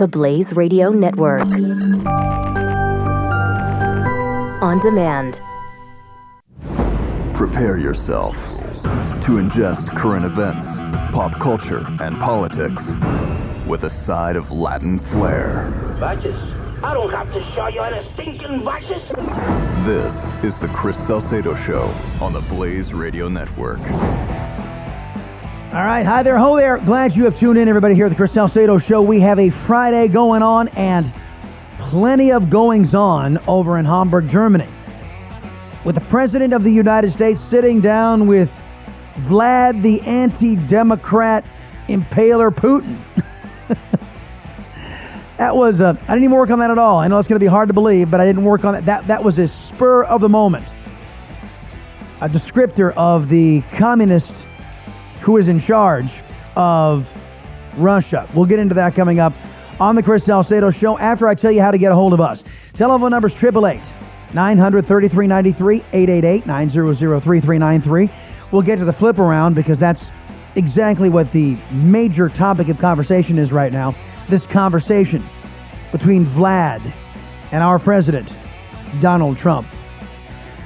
The Blaze Radio Network. On demand. Prepare yourself to ingest current events, pop culture, and politics with a side of Latin flair. Vices. I don't have to show you any stinking vices. This is the Chris Salcedo Show on the Blaze Radio Network. All right, hi there, ho there. Glad you have tuned in, everybody, here at the Chris Salcedo Show. We have a Friday going on and plenty of goings-on over in Hamburg, Germany. With the President of the United States sitting down with Vlad the anti-democrat impaler Putin. That was, I didn't even work on that at all. I know it's going to be hard to believe, but I didn't work on it. That was a spur of the moment. A descriptor of the communist who is in charge of Russia. We'll get into that coming up on the Chris Salcedo Show after I tell you how to get a hold of us. Telephone numbers 888-900-3393, 888-900-3393. We'll get to the flip around because that's exactly what the major topic of conversation is right now. This conversation between Vlad and our president, Donald Trump.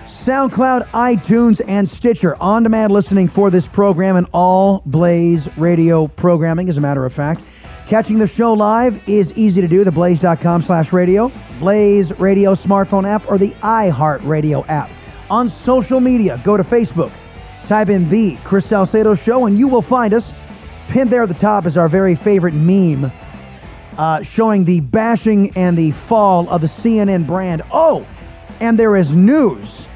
SoundCloud, iTunes, and Stitcher. On-demand listening for this program and all Blaze Radio programming, as a matter of fact. Catching the show live is easy to do. Theblaze.com/radio. Blaze Radio smartphone app or the iHeartRadio app. On social media, go to Facebook. Type in The Chris Salcedo Show and you will find us. Pinned there at the top is our very favorite meme showing the bashing and the fall of the CNN brand. Oh, and there is news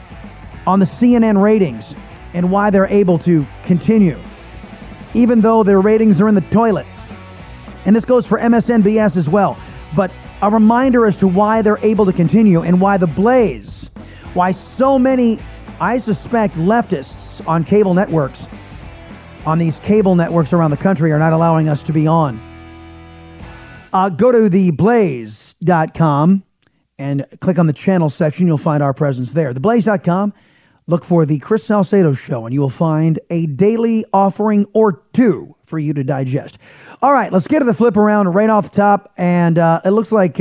on the CNN ratings and why they're able to continue, even though their ratings are in the toilet. And this goes for MSNBC as well. But a reminder as to why they're able to continue and why the Blaze, why so many, I suspect, leftists on cable networks, on these cable networks around the country are not allowing us to be on. Go to theblaze.com and click on the channel section. You'll find our presence there. Theblaze.com. Look for the Chris Salcedo Show, and you will find a daily offering or two for you to digest. All right, let's get to the flip around right off the top. And it looks like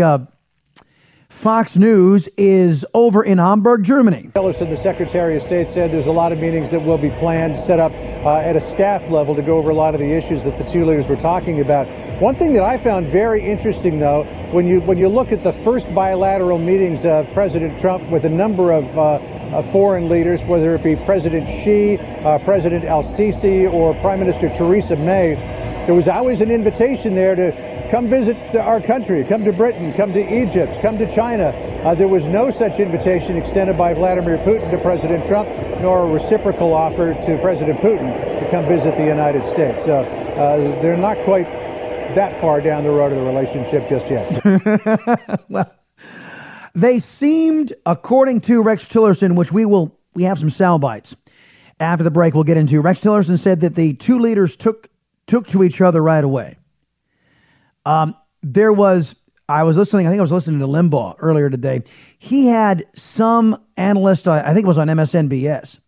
Fox News is over in Hamburg, Germany. Tillerson, the Secretary of State, said there's a lot of meetings that will be planned, set up at a staff level to go over a lot of the issues that the two leaders were talking about. One thing that I found very interesting, though, when you look at the first bilateral meetings of President Trump with a number of foreign leaders, whether it be President Xi, President al-Sisi, or Prime Minister Theresa May, there was always an invitation there to come visit our country, come to Britain, come to Egypt, come to China. There was no such invitation extended by Vladimir Putin to President Trump, nor a reciprocal offer to President Putin to come visit the United States. So they're not quite that far down the road of the relationship just yet. Well, they seemed, according to Rex Tillerson, which we have some sound bites after the break we'll get into. Rex Tillerson said that the two leaders took to each other right away. I was listening to Limbaugh earlier today. He had some analyst, I think it was on MSNBC,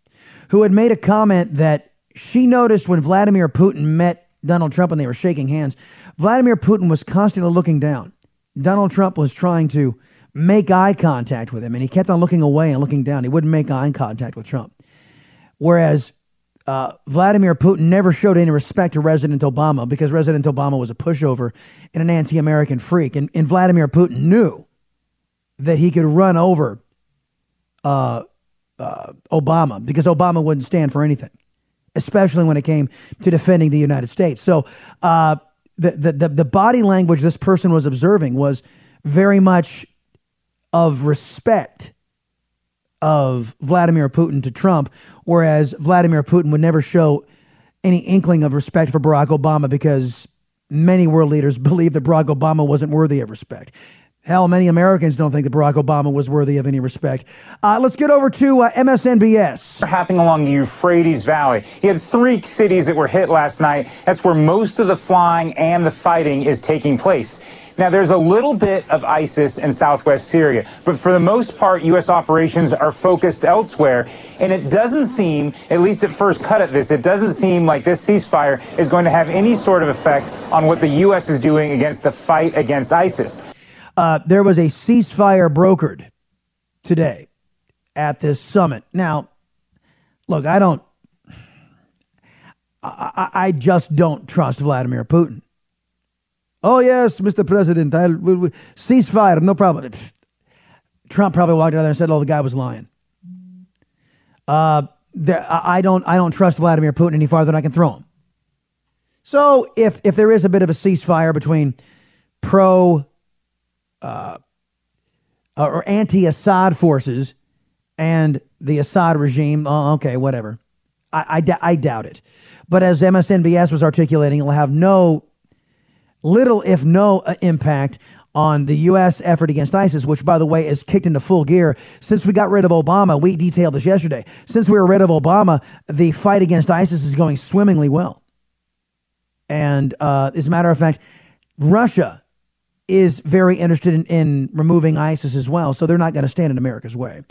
who had made a comment that she noticed when Vladimir Putin met Donald Trump and they were shaking hands, Vladimir Putin was constantly looking down. Donald Trump was trying to make eye contact with him, and he kept on looking away and looking down. He wouldn't make eye contact with Trump. Whereas Vladimir Putin never showed any respect to President Obama because President Obama was a pushover and an anti-American freak. And Vladimir Putin knew that he could run over Obama because Obama wouldn't stand for anything, especially when it came to defending the United States. So the body language this person was observing was very much of respect of Vladimir Putin to Trump, whereas Vladimir Putin would never show any inkling of respect for Barack Obama because many world leaders believe that Barack Obama wasn't worthy of respect. Hell, many Americans don't think that Barack Obama was worthy of any respect. Let's get over to MSNBC. Happening along the Euphrates Valley. He had three cities that were hit last night. That's where most of the flying and the fighting is taking place. Now, there's a little bit of ISIS in southwest Syria, but for the most part, U.S. operations are focused elsewhere. And it doesn't seem, at least at first cut at this, it doesn't seem like this ceasefire is going to have any sort of effect on what the U.S. is doing against the fight against ISIS. There was a ceasefire brokered today at this summit. Now, look, I just don't trust Vladimir Putin. Oh, yes, Mr. President, ceasefire, no problem. Trump probably walked out there and said, oh, the guy was lying. I don't trust Vladimir Putin any farther than I can throw him. So if there is a bit of a ceasefire between pro or anti-Assad forces and the Assad regime, okay, whatever. I doubt it. But as MSNBC was articulating, it will have little if no impact on the U.S. effort against ISIS, which, by the way, is kicked into full gear since we got rid of Obama. We detailed this yesterday. Since we were rid of Obama, the fight against ISIS is going swimmingly well. And as a matter of fact, Russia is very interested in removing ISIS as well, so they're not going to stand in America's way.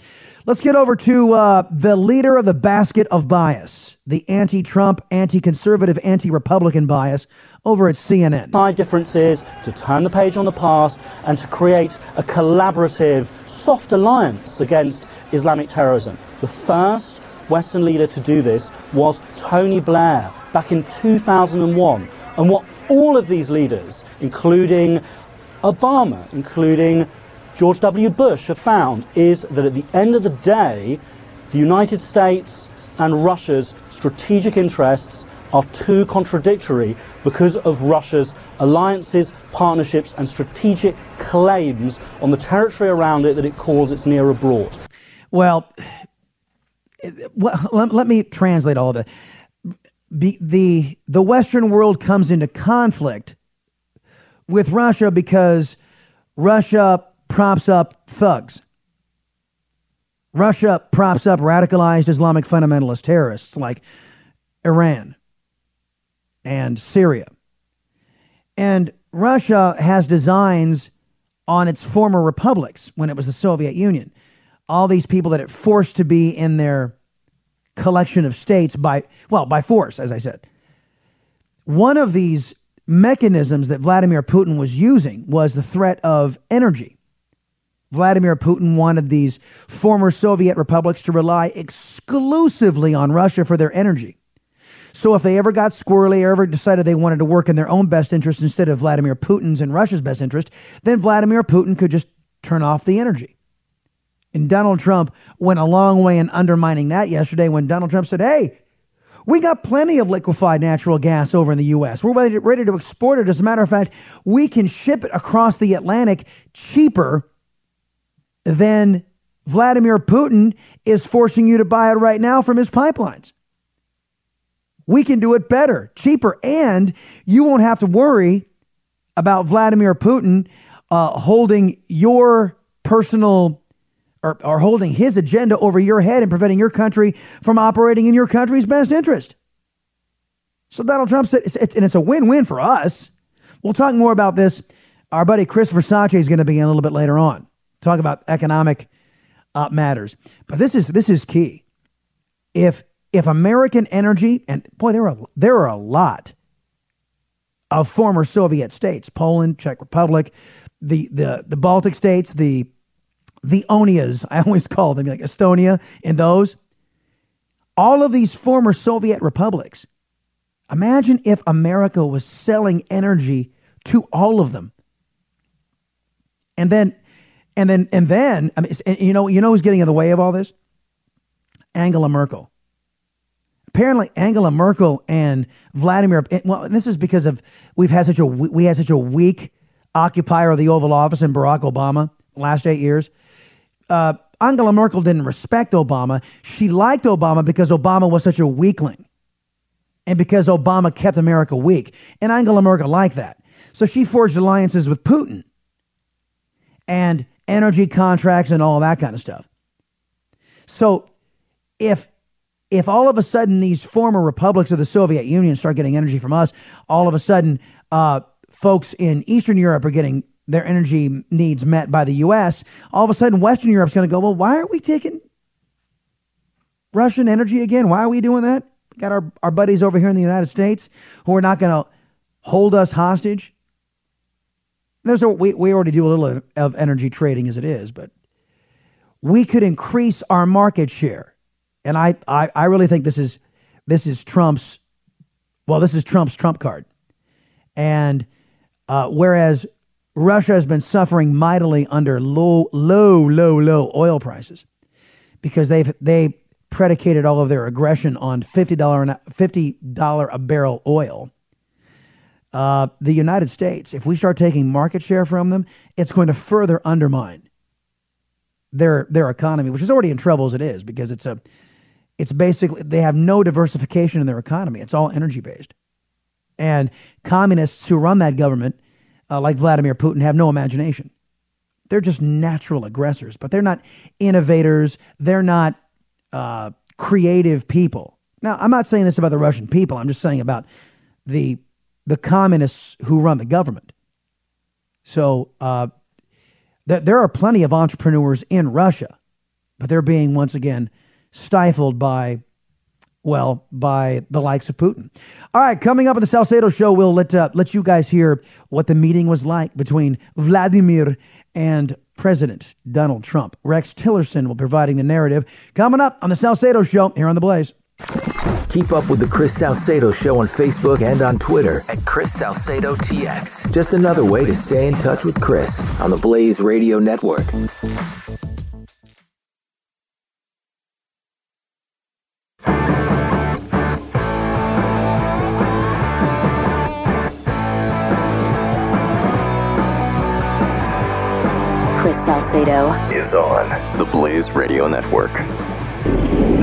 Let's get over to the leader of the basket of bias, the anti-Trump, anti-conservative, anti-Republican bias over at CNN. My difference is to turn the page on the past and to create a collaborative, soft alliance against Islamic terrorism. The first Western leader to do this was Tony Blair back in 2001. And what all of these leaders, including Obama, including George W. Bush, have found is that at the end of the day, the United States and Russia's strategic interests are too contradictory because of Russia's alliances, partnerships, and strategic claims on the territory around it that it calls its near abroad. Well, let me translate all of that. The Western world comes into conflict with Russia because Russia props up thugs. Russia props up radicalized Islamic fundamentalist terrorists like Iran and Syria. And Russia has designs on its former republics when it was the Soviet Union. All these people that it forced to be in their collection of states by force, as I said. One of these mechanisms that Vladimir Putin was using was the threat of energy. Vladimir Putin wanted these former Soviet republics to rely exclusively on Russia for their energy. So if they ever got squirrely or ever decided they wanted to work in their own best interest instead of Vladimir Putin's and Russia's best interest, then Vladimir Putin could just turn off the energy. And Donald Trump went a long way in undermining that yesterday when Donald Trump said, hey, we got plenty of liquefied natural gas over in the U.S. We're ready to export it. As a matter of fact, we can ship it across the Atlantic cheaper than Vladimir Putin is forcing you to buy it right now from his pipelines. We can do it better, cheaper, and you won't have to worry about Vladimir Putin holding your personal or holding his agenda over your head and preventing your country from operating in your country's best interest. So Donald Trump said, and it's a win-win for us. We'll talk more about this. Our buddy Chris Versace is going to be in a little bit later on. Talk about economic matters. But this is key. If American energy, and boy, there are a lot of former Soviet states, Poland, Czech Republic, the Baltic states, the Onias, I always call them, like Estonia and those. All of these former Soviet republics. Imagine if America was selling energy to all of them. And then, I mean, you know who's getting in the way of all this? Angela Merkel. Apparently, Angela Merkel and Vladimir, well, this is because of, we had such a weak occupier of the Oval Office in Barack Obama last 8 years. Angela Merkel didn't respect Obama. She liked Obama because Obama was such a weakling and because Obama kept America weak. And Angela Merkel liked that. So she forged alliances with Putin and energy contracts and all that kind of stuff. So if all of a sudden these former republics of the Soviet Union start getting energy from us, all of a sudden folks in Eastern Europe are getting their energy needs met by the U.S., all of a sudden Western Europe's going to go, well, why aren't we taking Russian energy again? Why are we doing that? We got our buddies over here in the United States who are not going to hold us hostage. There's a, we already do a little of energy trading as it is, but we could increase our market share. And I really think this is Trump's, well, this is Trump's trump card. And whereas Russia has been suffering mightily under low oil prices because they predicated all of their aggression on $50 a barrel oil. The United States, if we start taking market share from them, it's going to further undermine their economy, which is already in trouble as it is, because it's basically, they have no diversification in their economy. It's all energy based. And communists who run that government, like Vladimir Putin, have no imagination. They're just natural aggressors, but they're not innovators. They're not creative people. Now, I'm not saying this about the Russian people. I'm just saying about the communists who run the government. So there are plenty of entrepreneurs in Russia, but they're being once again stifled by the likes of Putin. All right, coming up on the Salcedo Show, we'll let you guys hear what the meeting was like between Vladimir and President Donald Trump. Rex Tillerson will be providing the narrative. Coming up on the Salcedo Show here on The Blaze. Keep up with the Chris Salcedo Show on Facebook and on Twitter at Chris Salcedo TX. Just another way to stay in touch with Chris on the Blaze Radio Network. Chris Salcedo is on the Blaze Radio Network.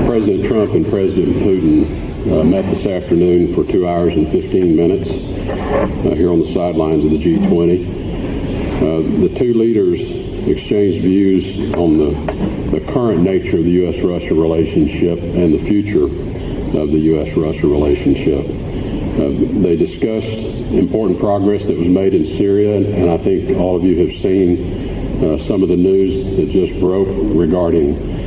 President Trump and President Putin met this afternoon for 2 hours and 15 minutes here on the sidelines of the G20. The two leaders exchanged views on the current nature of the U.S.-Russia relationship and the future of the U.S.-Russia relationship. They discussed important progress that was made in Syria, and I think all of you have seen some of the news that just broke regarding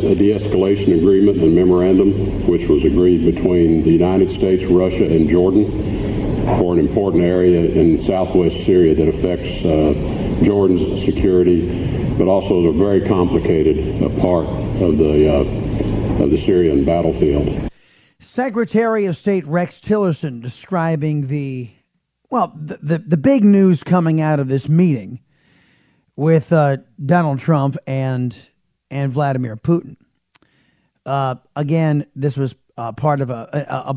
a de-escalation agreement and memorandum which was agreed between the United States, Russia, and Jordan for an important area in southwest Syria that affects Jordan's security, but also is a very complicated part of the Syrian battlefield. Secretary of State Rex Tillerson describing the big news coming out of this meeting with Donald Trump and Vladimir Putin. Again, this was part of a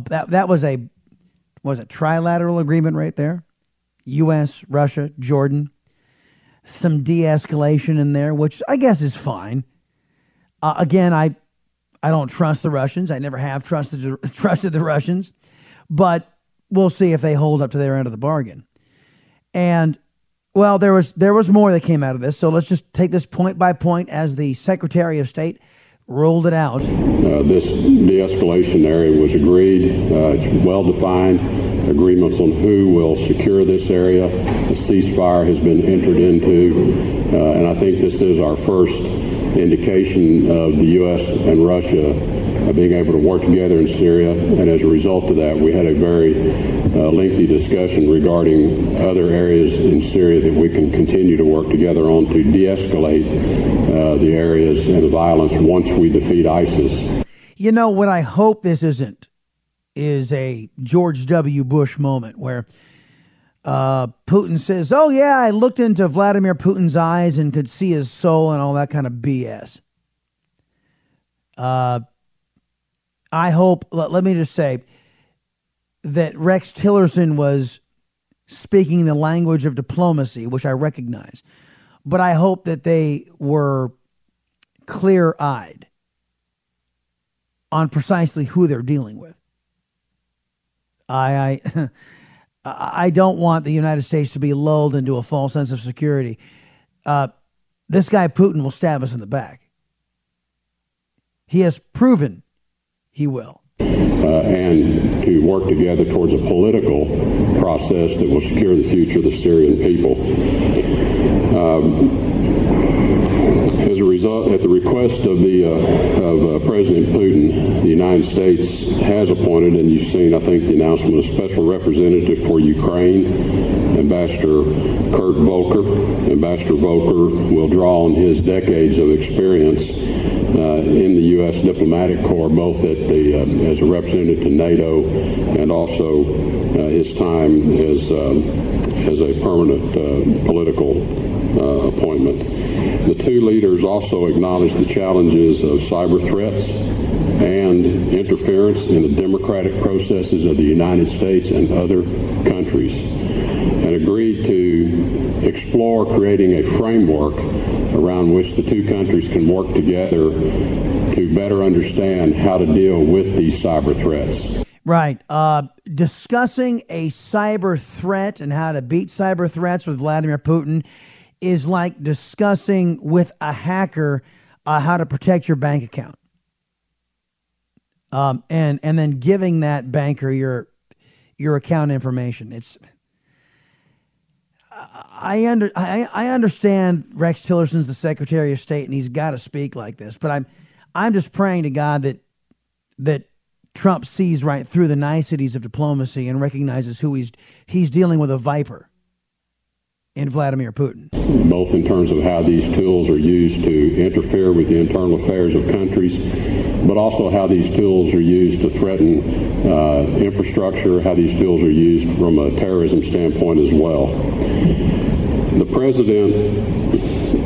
trilateral agreement right there. U.S., Russia, Jordan, some de-escalation in there, which I guess is fine. Again, I don't trust the Russians. I never have trusted the Russians, but we'll see if they hold up to their end of the bargain. And, well, there was more that came out of this, so let's just take this point by point as the Secretary of State rolled it out. This de-escalation area was agreed. It's well-defined agreements on who will secure this area. A ceasefire has been entered into, and I think this is our first indication of the U.S. and Russia being able to work together in Syria, and as a result of that, we had a very lengthy discussion regarding other areas in Syria that we can continue to work together on to de-escalate the areas and the violence once we defeat ISIS. You know, what I hope this isn't is a George W. Bush moment where Putin says, oh yeah, I looked into Vladimir Putin's eyes and could see his soul and all that kind of BS. I hope, let me just say that Rex Tillerson was speaking the language of diplomacy, which I recognize, but I hope that they were clear-eyed on precisely who they're dealing with. I don't want the United States to be lulled into a false sense of security. This guy Putin will stab us in the back. He has proven he will. and to work together towards a political process that will secure the future of the Syrian people. As a result, at the request of President Putin, the United States has appointed, and you've seen, I think, the announcement, a special representative for Ukraine, Ambassador Kurt Volker. Ambassador Volker will draw on his decades of experience in the U.S. diplomatic corps, both at the as a representative to NATO, and also his time as a permanent political appointment. The two leaders also acknowledged the challenges of cyber threats and interference in the democratic processes of the United States and other countries, and agreed to explore creating a framework around which the two countries can work together to better understand how to deal with these cyber threats. Right. Discussing a cyber threat and how to beat cyber threats with Vladimir Putin is like discussing with a hacker how to protect your bank account, and then giving that banker your account information. It's I understand Rex Tillerson's the Secretary of State and he's got to speak like this, but I'm just praying to God that Trump sees right through the niceties of diplomacy and recognizes who he's dealing with, a viper in Vladimir Putin. Both in terms of how these tools are used to interfere with the internal affairs of countries, but also how these tools are used to threaten infrastructure, how these tools are used from a terrorism standpoint as well. The president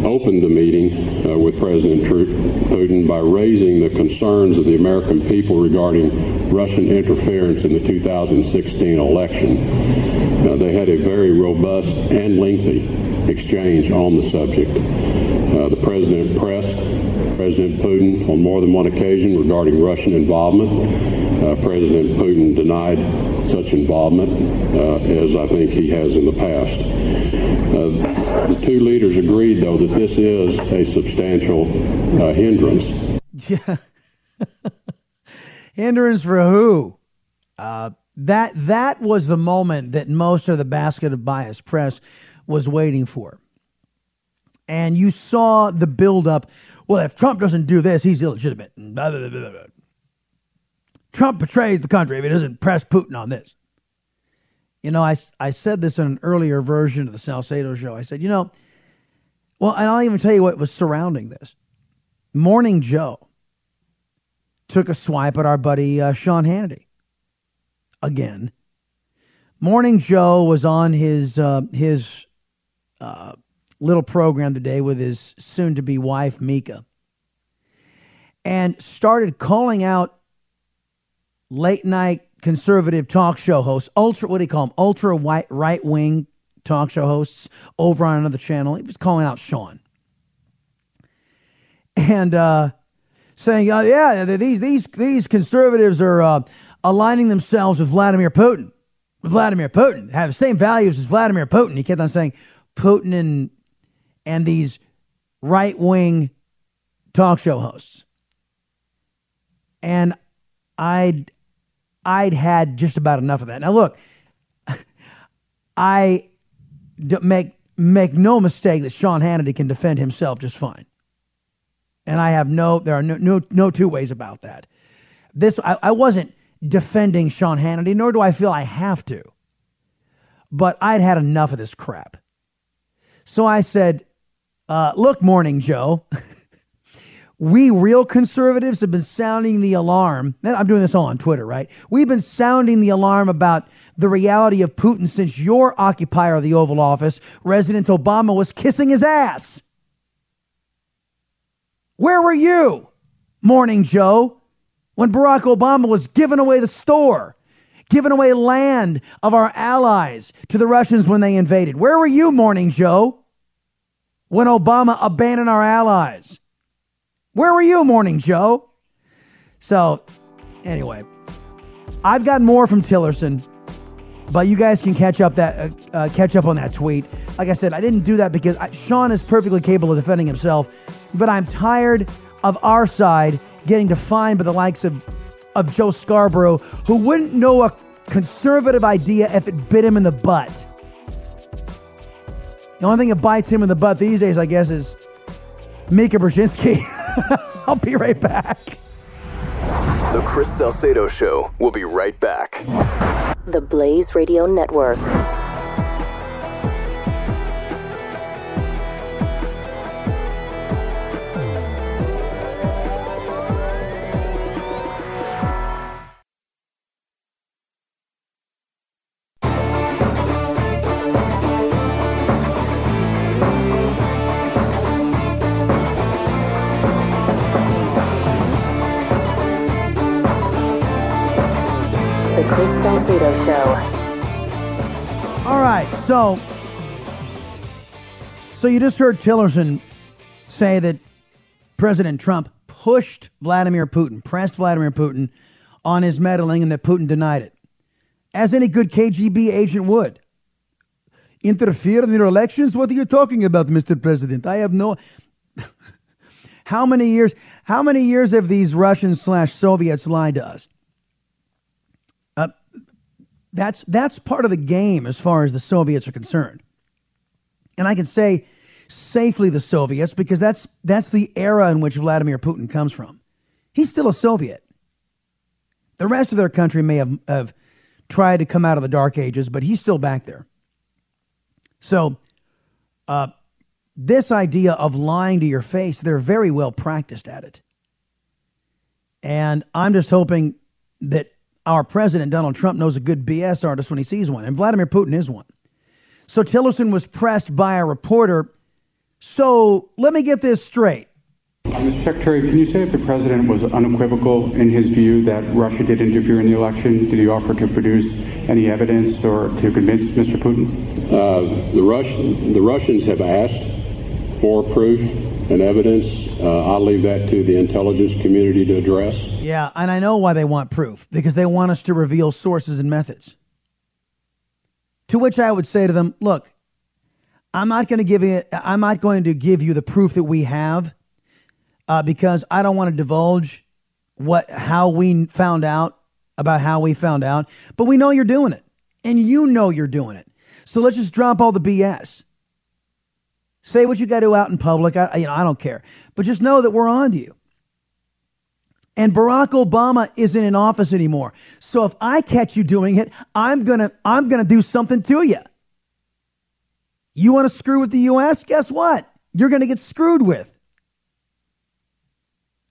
opened the meeting with President Putin by raising the concerns of the American people regarding Russian interference in the 2016 election. They had a very robust and lengthy exchange on the subject. The president pressed President Putin on more than one occasion regarding Russian involvement. President Putin denied such involvement, as I think he has in the past. The two leaders agreed, though, that this is a substantial hindrance. Yeah. Hindrance for who? That was the moment that most of the basket of biased press was waiting for. And you saw the buildup. Well, if Trump doesn't do this, he's illegitimate. Blah, blah, blah, blah. Trump betrays the country if he doesn't press Putin on this. You know, I said this in an earlier version of the Salcedo Show. I said, and I'll even tell you what was surrounding this. Morning Joe took a swipe at our buddy Sean Hannity. Again, Morning Joe was on his little program today with his soon-to-be wife, Mika, and started calling out late-night conservative talk show hosts, ultra right-wing talk show hosts over on another channel. He was calling out Sean and saying, these conservatives are aligning themselves with Vladimir Putin. Vladimir Putin have the same values as Vladimir Putin. He kept on saying Putin and these right-wing talk show hosts. And I'd had just about enough of that. Now look, I make no mistake that Sean Hannity can defend himself just fine. And I have there are no two ways about that. This I wasn't defending Sean Hannity, nor do I feel I have to. But I'd had enough of this crap. So I said, look, Morning Joe, we real conservatives have been sounding the alarm. I'm doing this all on Twitter, right? We've been sounding the alarm about the reality of Putin since your occupier of the Oval Office, President Obama, was kissing his ass. Where were you, Morning Joe, when Barack Obama was giving away the store, giving away land of our allies to the Russians when they invaded? Where were you, Morning Joe, when Obama abandoned our allies? Where were you, Morning Joe? So, anyway, I've got more from Tillerson, but you guys can catch up on that tweet. Like I said, I didn't do that because Sean is perfectly capable of defending himself, but I'm tired of our side getting defined by the likes of of Joe Scarborough, who wouldn't know a conservative idea if it bit him in the butt. The only thing that bites him in the butt these days, I guess, is Mika Brzezinski. I'll be right back. The Chris Salcedo Show will be right back. The Blaze Radio Network. So you just heard Tillerson say that President Trump pushed Vladimir Putin, pressed Vladimir Putin on his meddling, and that Putin denied it. As any good KGB agent would. Interfere in your elections? What are you talking about, Mr. President? I have no... How many years have these Russians / Soviets lied to us? That's part of the game as far as the Soviets are concerned. And I can say safely the Soviets, because that's the era in which Vladimir Putin comes from. He's still a Soviet. The rest of their country may have tried to come out of the dark ages, but he's still back there. So this idea of lying to your face, they're very well practiced at it. And I'm just hoping that our president, Donald Trump, knows a good BS artist when he sees one. And Vladimir Putin is one. So Tillerson was pressed by a reporter. So let me get this straight. Mr. Secretary, can you say if the president was unequivocal in his view that Russia did interfere in the election? Did he offer to produce any evidence or to convince Mr. Putin? The Russians have asked for proof and evidence. I'll leave that to the intelligence community to address. Yeah, and I know why they want proof, because they want us to reveal sources and methods. To which I would say to them, look, I'm not going to give you the proof that we have because I don't want to divulge how we found out, but we know you're doing it, and you know you're doing it. So let's just drop all the BS. Say what you got to out in public. I don't care, but just know that we're on to you. And Barack Obama isn't in office anymore. So if I catch you doing it, I'm gonna do something to you. You want to screw with the U.S.? Guess what? You're going to get screwed with.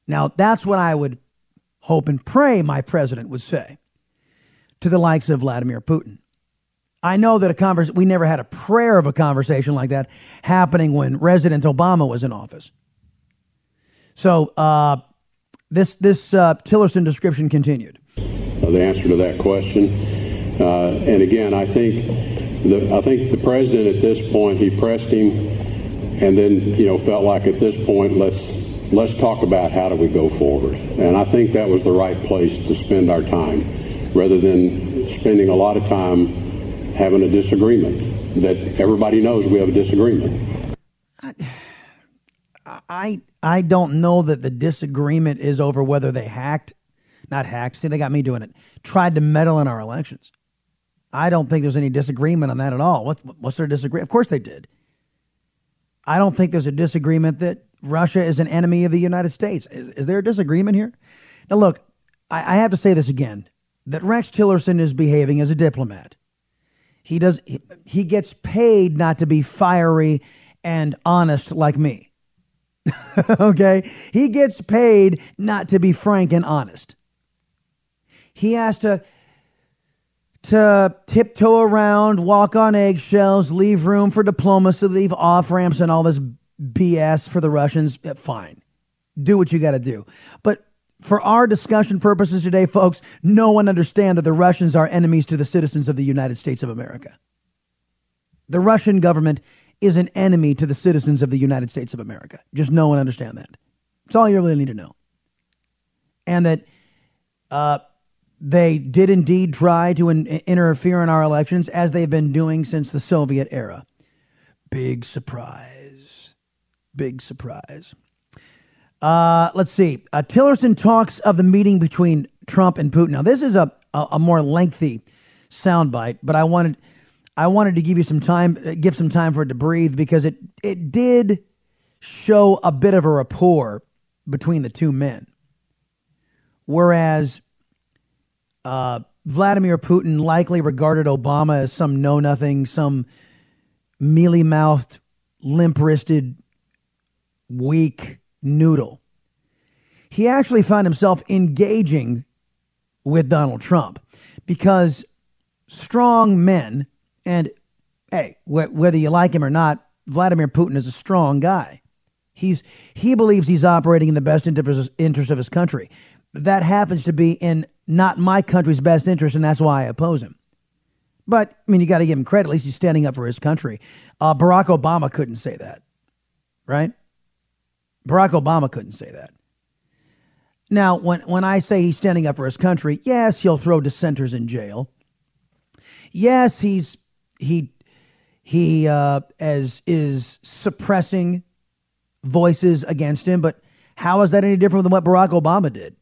Now, that's what I would hope and pray my president would say to the likes of Vladimir Putin. I know that we never had a prayer of a conversation like that happening when President Obama was in office. So, This Tillerson description continued. The answer to that question, and again, I think the president at this point, he pressed him, and then felt like at this point let's talk about how do we go forward. And I think that was the right place to spend our time, rather than spending a lot of time having a disagreement that everybody knows we have a disagreement. I don't know that the disagreement is over whether they not hacked. See, they got me doing it. Tried to meddle in our elections. I don't think there's any disagreement on that at all. What's their disagreement? Of course they did. I don't think there's a disagreement that Russia is an enemy of the United States. Is there a disagreement here? Now, look, I have to say this again, that Rex Tillerson is behaving as a diplomat. He gets paid not to be fiery and honest like me. Okay, he gets paid not to be frank and honest. He has to tiptoe around, walk on eggshells, leave room for diplomacy, leave off ramps and all this BS for the Russians. Fine, do what you got to do. But for our discussion purposes today, folks, no one understands that the Russians are enemies to the citizens of the United States of America. The Russian government is an enemy to the citizens of the United States of America. Just know and understand that. It's all you really need to know. And that they did indeed try to interfere in our elections, as they've been doing since the Soviet era. Big surprise. Big surprise. Let's see. Tillerson talks of the meeting between Trump and Putin. Now, this is a more lengthy soundbite, but I wanted to give you some time, for it to breathe, because it did show a bit of a rapport between the two men. Whereas Vladimir Putin likely regarded Obama as some know-nothing, some mealy-mouthed, limp-wristed, weak noodle, he actually found himself engaging with Donald Trump, because strong men, and hey, whether you like him or not, Vladimir Putin is a strong guy. He believes he's operating in the best interest of his country. That happens to be in not my country's best interest, and that's why I oppose him. But, I mean, you got to give him credit. At least he's standing up for his country. Barack Obama couldn't say that, right? Barack Obama couldn't say that. Now, when I say he's standing up for his country, yes, he'll throw dissenters in jail. Yes, he is suppressing voices against him, but how is that any different than what Barack Obama did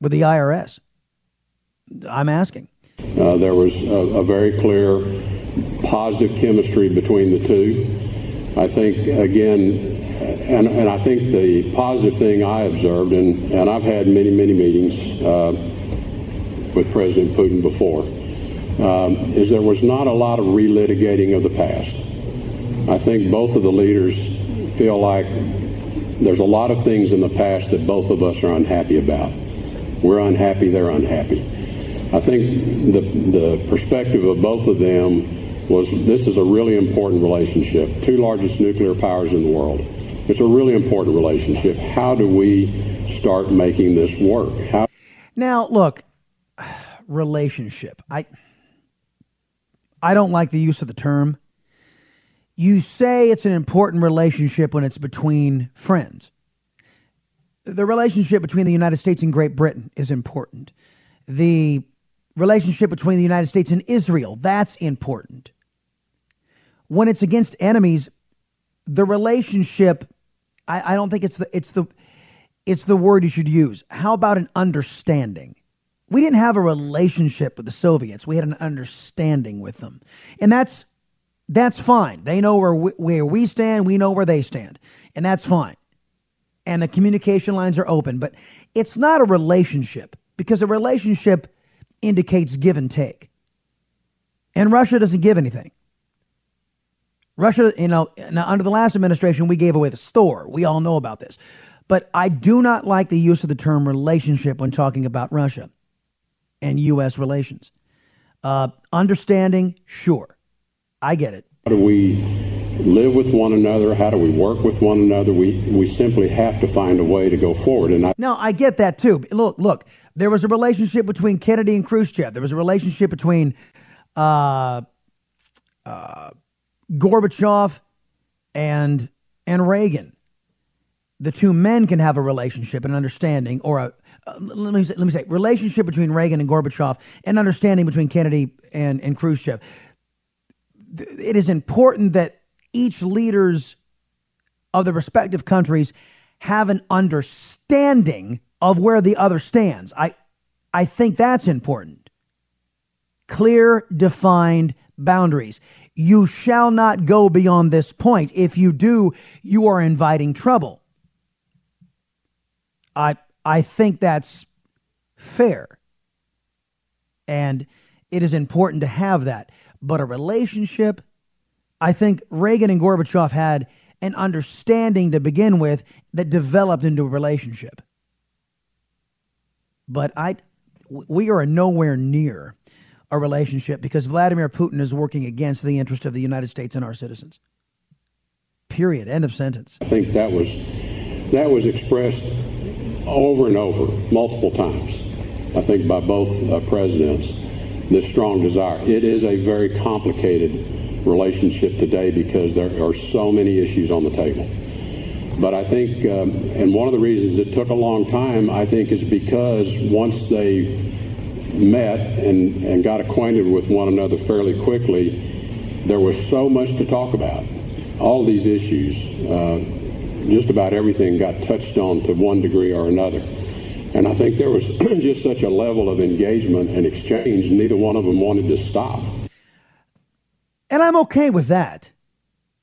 with the IRS? I'm asking. There was a very clear positive chemistry between the two. I think, again, and I think the positive thing I observed, and I've had many, many meetings with President Putin before, is there was not a lot of relitigating of the past. I think both of the leaders feel like there's a lot of things in the past that both of us are unhappy about. We're unhappy, they're unhappy. I think the perspective of both of them was this is a really important relationship. Two largest nuclear powers in the world. It's a really important relationship. How do we start making this work? Now, look, relationship. I don't like the use of the term. You say it's an important relationship when it's between friends. The relationship between the United States and Great Britain is important. The relationship between the United States and Israel, that's important. When it's against enemies, the relationship, I don't think it's the word you should use. How about an understanding? We didn't have a relationship with the Soviets. We had an understanding with them. And that's fine. They know where we stand. We know where they stand. And that's fine. And the communication lines are open. But it's not a relationship, because a relationship indicates give and take. And Russia doesn't give anything. Russia, now under the last administration, we gave away the store. We all know about this. But I do not like the use of the term relationship when talking about Russia and U.S. relations. Understanding, sure. I get it. How do we live with one another? How do we work with one another? We simply have to find a way to go forward. And I get that too. Look, there was a relationship between Kennedy and Khrushchev. There was a relationship between Gorbachev and Reagan. The two men can have a relationship, an understanding, or let me say relationship between Reagan and Gorbachev, and understanding between Kennedy and Khrushchev. It is important that each leaders of the respective countries have an understanding of where the other stands. I think that's important. Clear, defined boundaries. You shall not go beyond this point. If you do, you are inviting trouble. I think that's fair. And it is important to have that. But a relationship, I think Reagan and Gorbachev had an understanding to begin with that developed into a relationship. But we are nowhere near a relationship, because Vladimir Putin is working against the interest of the United States and our citizens. Period. End of sentence. I think that was expressed over and over, multiple times, I think by both presidents, this strong desire. It is a very complicated relationship today because there are so many issues on the table. But I think, and one of the reasons it took a long time, I think, is because once they met and got acquainted with one another fairly quickly, there was so much to talk about. All these issues, just about everything got touched on to one degree or another. And I think there was just such a level of engagement and exchange, neither one of them wanted to stop. And I'm okay with that.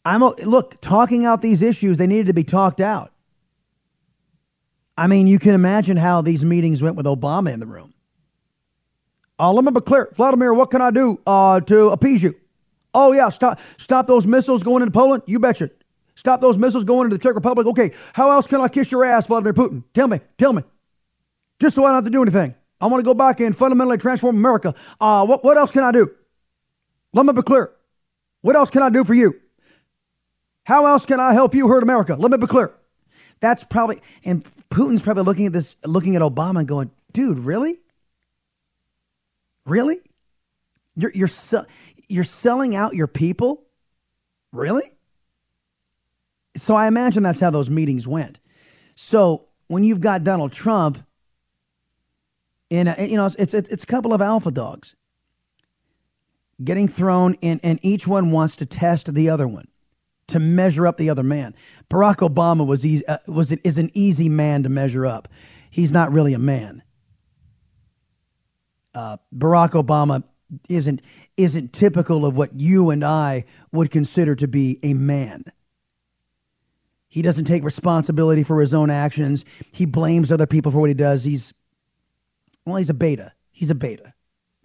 Look, talking out these issues, they needed to be talked out. I mean, you can imagine how these meetings went with Obama in the room. Let me be clear. Vladimir, what can I do to appease you? Oh, yeah, stop those missiles going into Poland? You betcha. Stop those missiles going into the Czech Republic? Okay, how else can I kiss your ass, Vladimir Putin? Tell me. Just so I don't have to do anything. I want to go back and fundamentally transform America. What else can I do? Let me be clear. What else can I do for you? How else can I help you hurt America? Let me be clear. That's probably, and Putin's probably looking at this, looking at Obama and going, dude, really? Really? You're selling out your people? Really? So I imagine that's how those meetings went. So when you've got Donald Trump, and you know, it's a couple of alpha dogs getting thrown in, and each one wants to test the other one, to measure up the other man. Barack Obama is an easy man to measure up. He's not really a man. Barack Obama isn't typical of what you and I would consider to be a man. He doesn't take responsibility for his own actions. He blames other people for what he does. He's a beta. He's a beta.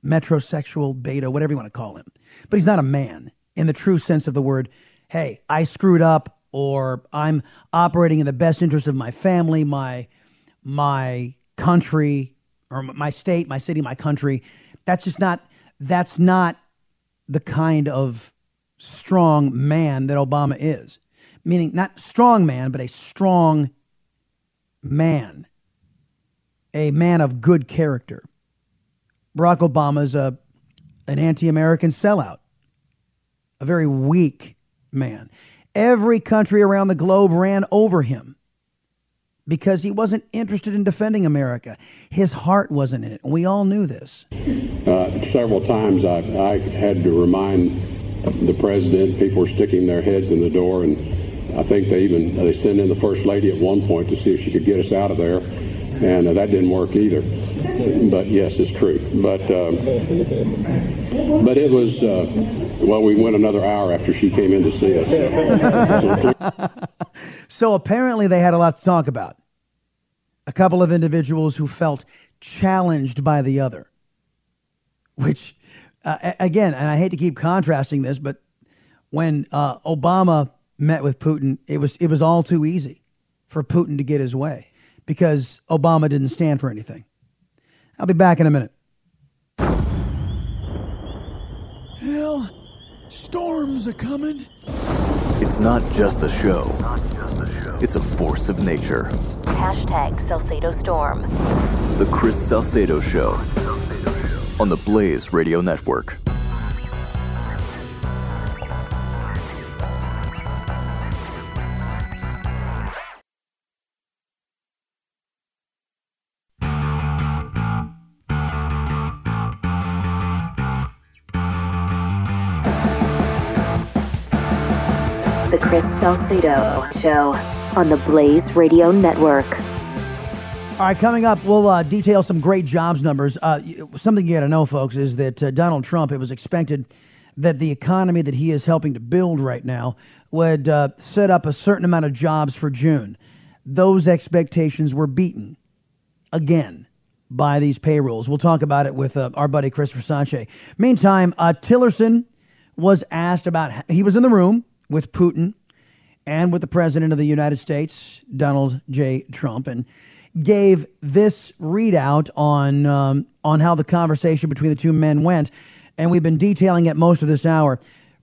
Metrosexual beta, whatever you want to call him. But he's not a man in the true sense of the word. Hey, I screwed up, or I'm operating in the best interest of my family, my country, or my state, my city, my country. That's not the kind of strong man that Obama is. Meaning not strong man, but a strong man. A man of good character. Barack Obama is an anti-American sellout. A very weak man. Every country around the globe ran over him because he wasn't interested in defending America. His heart wasn't in it. We all knew this. Several times I had to remind the president, people were sticking their heads in the door, and I think they sent in the first lady at one point to see if she could get us out of there, and that didn't work either. But yes, it's true. But it was we went another hour after she came in to see us. So apparently they had a lot to talk about. A couple of individuals who felt challenged by the other, which again, and I hate to keep contrasting this, but when Obama met with Putin, it was all too easy for Putin to get his way because Obama didn't stand for anything. I'll be back in a minute. Hell, storms are coming. It's not just a show. It's a force of nature. # Salcedo Storm. The Chris Salcedo Show on the Blaze Radio Network. The Chris Salcedo Show on the Blaze Radio Network. All right, coming up, we'll detail some great jobs numbers. Something you got to know, folks, is that Donald Trump, it was expected that the economy that he is helping to build right now would set up a certain amount of jobs for June. Those expectations were beaten, again, by these payrolls. We'll talk about it with our buddy Chris Versace. Meantime, Tillerson was asked about, he was in the room with Putin and with the President of the United States, Donald J. Trump, and gave this readout on how the conversation between the two men went, and we've been detailing it most of this hour.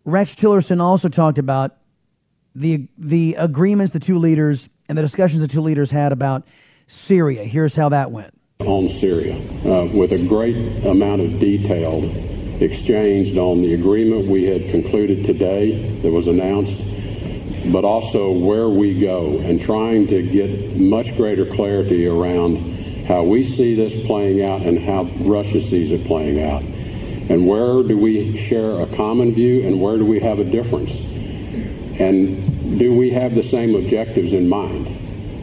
Rex Tillerson also talked about the agreements the two leaders and the discussions the two leaders had about Syria. Here's how that went. On Syria, with a great amount of detail exchanged on the agreement we had concluded today that was announced, but also where we go, and trying to get much greater clarity around how we see this playing out and how Russia sees it playing out, and where do we share a common view and where do we have a difference, and do we have the same objectives in mind.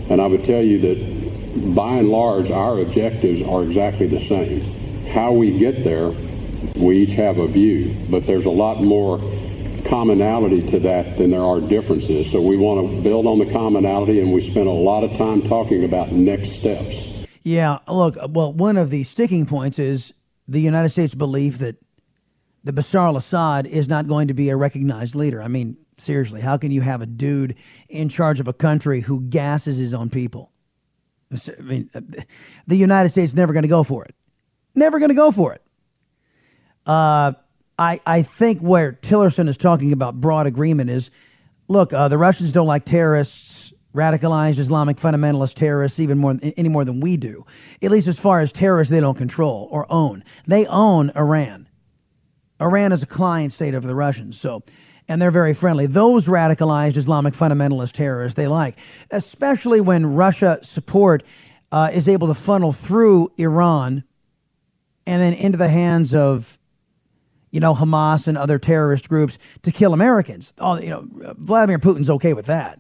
And I would tell you that by and large, our objectives are exactly the same. How we get there, we each have a view, but there's a lot more commonality to that than there are differences. So we want to build on the commonality, and we spend a lot of time talking about next steps. Yeah, look, well, one of the sticking points is the United States' belief that the Bashar al-Assad is not going to be a recognized leader. I mean, seriously, how can you have a dude in charge of a country who gasses his own people? I mean, the United States is never going to go for it. Never going to go for it. I think where Tillerson is talking about broad agreement is, look, the Russians don't like terrorists, radicalized Islamic fundamentalist terrorists, any more than we do. At least as far as terrorists they don't control or own. They own Iran. Iran is a client state of the Russians, so, and they're very friendly. Those radicalized Islamic fundamentalist terrorists they like, especially when Russia support is able to funnel through Iran and then into the hands of, you know, Hamas and other terrorist groups to kill Americans. Oh, you know, Vladimir Putin's okay with that.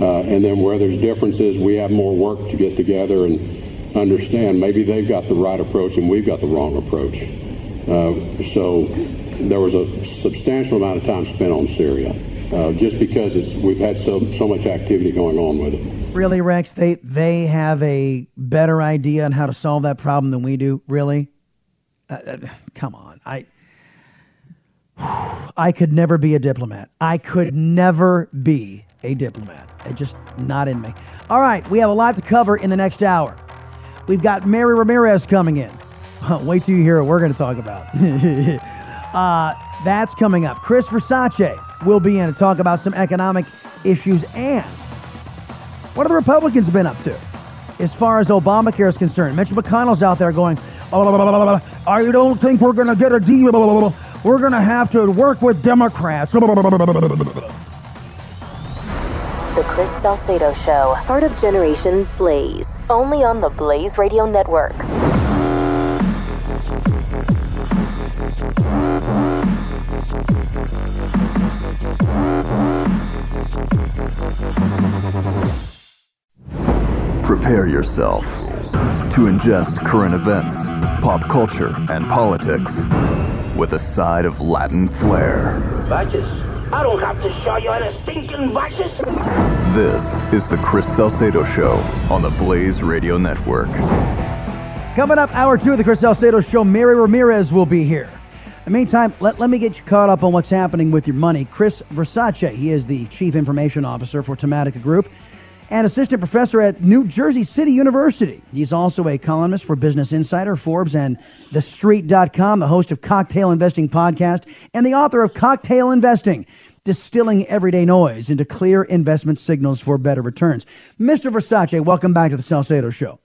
And then where there's differences, we have more work to get together and understand. Maybe they've got the right approach and we've got the wrong approach. So there was a substantial amount of time spent on Syria, just because we've had so much activity going on with it. Really, Rex? They have a better idea on how to solve that problem than we do. Really? Come on, I could never be a diplomat. I could never be a diplomat. It's just not in me. All right, we have a lot to cover in the next hour. We've got Mary Ramirez coming in. Wait till you hear what we're going to talk about. That's coming up. Chris Versace will be in to talk about some economic issues and what have the Republicans been up to as far as Obamacare is concerned. Mitch McConnell's out there going, I don't think we're going to get a deal. We're going to have to work with Democrats. The Chris Salcedo Show, part of Generation Blaze, only on the Blaze Radio Network. Prepare yourself to ingest current events, pop culture, and politics with a side of Latin flair. Vices? I don't have to show you any stinking vices. This is the Chris Salcedo Show on the Blaze Radio Network. Coming up, hour two of the Chris Salcedo Show, Mary Ramirez will be here. In the meantime, let me get you caught up on what's happening with your money. Chris Versace, he is the Chief Information Officer for Tematica Group and Assistant Professor at New Jersey City University. He's also a columnist for Business Insider, Forbes, and TheStreet.com, the host of Cocktail Investing podcast, and the author of Cocktail Investing, Distilling Everyday Noise into Clear Investment Signals for Better Returns. Mr. Versace, welcome back to the Salcedo Show.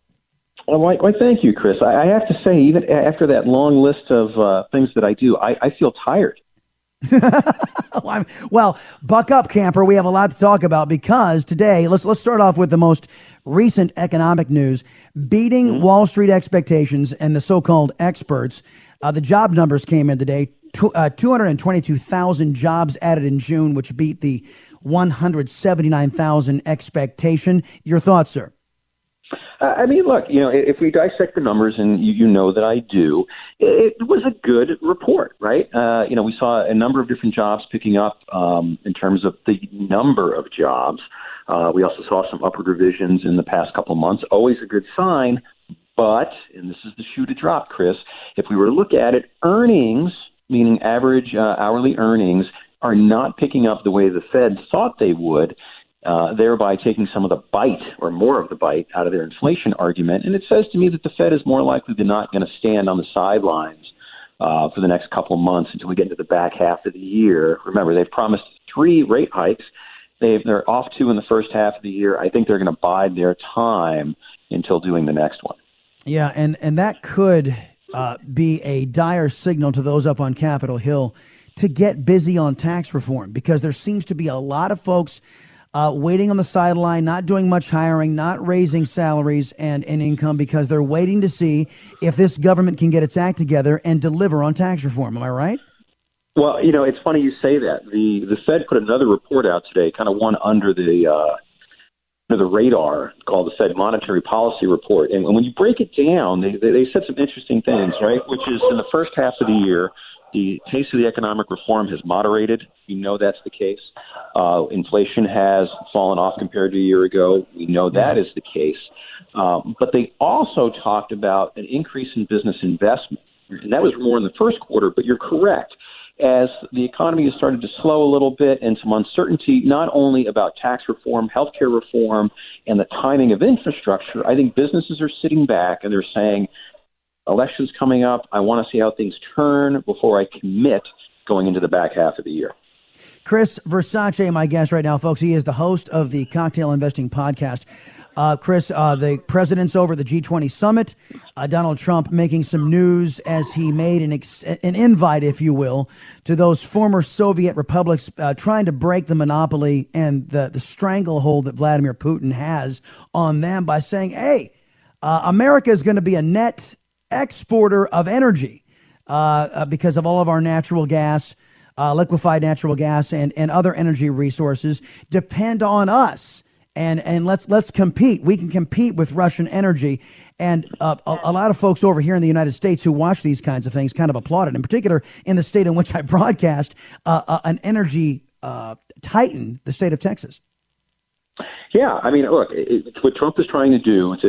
Well, thank you, Chris. I have to say, even after that long list of things that I do, I feel tired. Well, buck up, camper. We have a lot to talk about because today, let's start off with the most recent economic news, beating Wall Street expectations and the so-called experts. The job numbers came in today, 222,000 jobs added in June, which beat the 179,000 expectation. Your thoughts, sir? I mean, look, you know, if we dissect the numbers, and you know that I do, it was a good report, right? You know, we saw a number of different jobs picking up in terms of the number of jobs. We also saw some upward revisions in the past couple of months. Always a good sign. But, and this is the shoe to drop, Chris, if we were to look at it, earnings, meaning average hourly earnings, are not picking up the way the Fed thought they would, thereby taking some of the bite or more of the bite out of their inflation argument. And it says to me that the Fed is more likely than not going to stand on the sidelines for the next couple of months until we get into the back half of the year. Remember, they've promised 3 rate hikes. They're off 2 in the first half of the year. I think they're going to bide their time until doing the next one. Yeah, and that could be a dire signal to those up on Capitol Hill to get busy on tax reform, because there seems to be a lot of folks waiting on the sideline, not doing much hiring, not raising salaries and income, because they're waiting to see if this government can get its act together and deliver on tax reform. Am I right? Well, you know, it's funny you say that. The Fed put another report out today, kind of one under the under the radar called the Fed Monetary Policy Report. And when you break it down, they said some interesting things, right, which is in the first half of the year, the pace of the economic reform has moderated. We know that's the case. Inflation has fallen off compared to a year ago. We know that is the case. But they also talked about an increase in business investment. And that was more in the first quarter, but you're correct. As the economy has started to slow a little bit and some uncertainty, not only about tax reform, healthcare reform, and the timing of infrastructure, I think businesses are sitting back and they're saying, elections coming up, I want to see how things turn before I commit going into the back half of the year. Chris Versace, my guest right now, folks. He is the host of the Cocktail Investing Podcast. Chris, the president's over the G20 summit. Donald Trump making some news as he made an invite, if you will, to those former Soviet republics trying to break the monopoly and the stranglehold that Vladimir Putin has on them by saying, hey, America is going to be a net exporter of energy because of all of our natural gas, liquefied natural gas and other energy resources depend on us. And let's compete. We can compete with Russian energy. And a lot of folks over here in the United States who watch these kinds of things kind of applaud it. In particular, in the state in which I broadcast, an energy titan, the state of Texas. Yeah, I mean, look, what Trump is trying to do to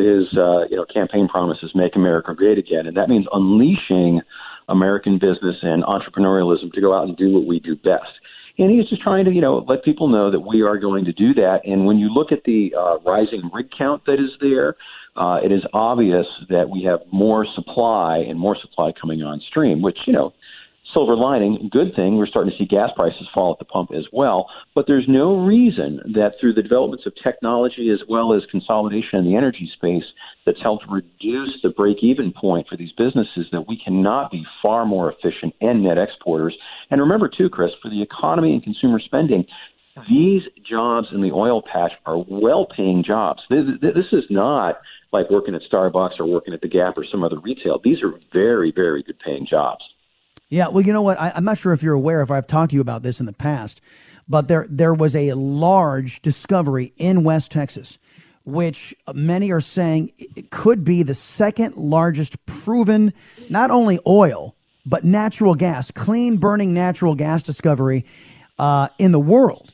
his campaign promise is make America great again. And that means unleashing American business and entrepreneurialism to go out and do what we do best. And he's just trying to, let people know that we are going to do that. And when you look at the rising rig count that is there, it is obvious that we have more supply coming on stream, which, silver lining, good thing. We're starting to see gas prices fall at the pump as well. But there's no reason that through the developments of technology as well as consolidation in the energy space that's helped reduce the break-even point for these businesses that we cannot be far more efficient and net exporters. And remember, too, Chris, for the economy and consumer spending, these jobs in the oil patch are well-paying jobs. This is not like working at Starbucks or working at the Gap or some other retail. These are very, very good-paying jobs. Yeah, well, you know what? I'm not sure if you're aware, if I've talked to you about this in the past, but there was a large discovery in West Texas, which many are saying it could be the second largest proven, not only oil, but natural gas, clean burning natural gas discovery in the world.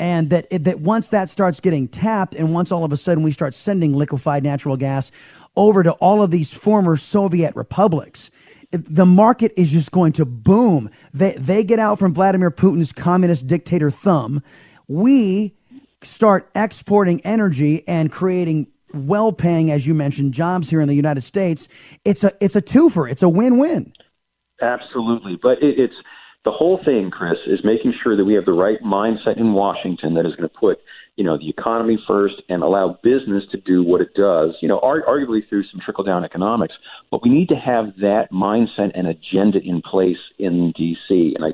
And that once that starts getting tapped and once all of a sudden we start sending liquefied natural gas over to all of these former Soviet republics, the market is just going to boom. They get out from Vladimir Putin's communist dictator thumb. We start exporting energy and creating well-paying, as you mentioned, jobs here in the United States. It's a twofer. It's a win-win. Absolutely. But it's the whole thing, Chris, is making sure that we have the right mindset in Washington that is going to put the economy first and allow business to do what it does, arguably through some trickle-down economics. But we need to have that mindset and agenda in place in D.C. And I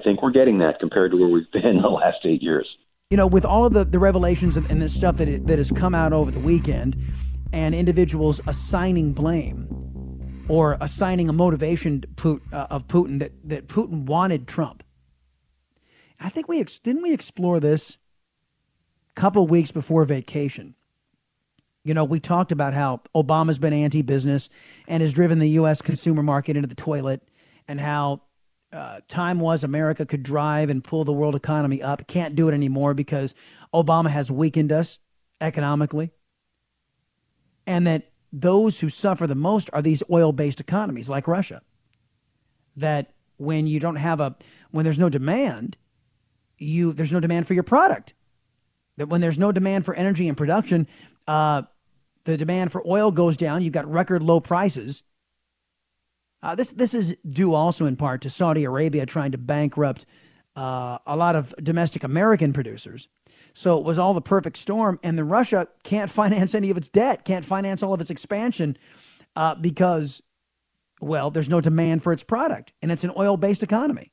think we're getting that compared to where we've been the last 8 years. With all of the revelations and this stuff that has come out over the weekend and individuals assigning blame or assigning a motivation of Putin that Putin wanted Trump. I think we explore this couple weeks before vacation. We talked about how Obama's been anti-business and has driven the U.S. consumer market into the toilet, and how time was America could drive and pull the world economy up. Can't do it anymore because Obama has weakened us economically. And that those who suffer the most are these oil-based economies like Russia. That when you don't have when there's no demand, there's no demand for your product. That when there's no demand for energy and production, the demand for oil goes down. You've got record low prices. This is due also in part to Saudi Arabia trying to bankrupt a lot of domestic American producers. So it was all the perfect storm, and then Russia can't finance any of its debt, can't finance all of its expansion because, well, there's no demand for its product, and it's an oil-based economy.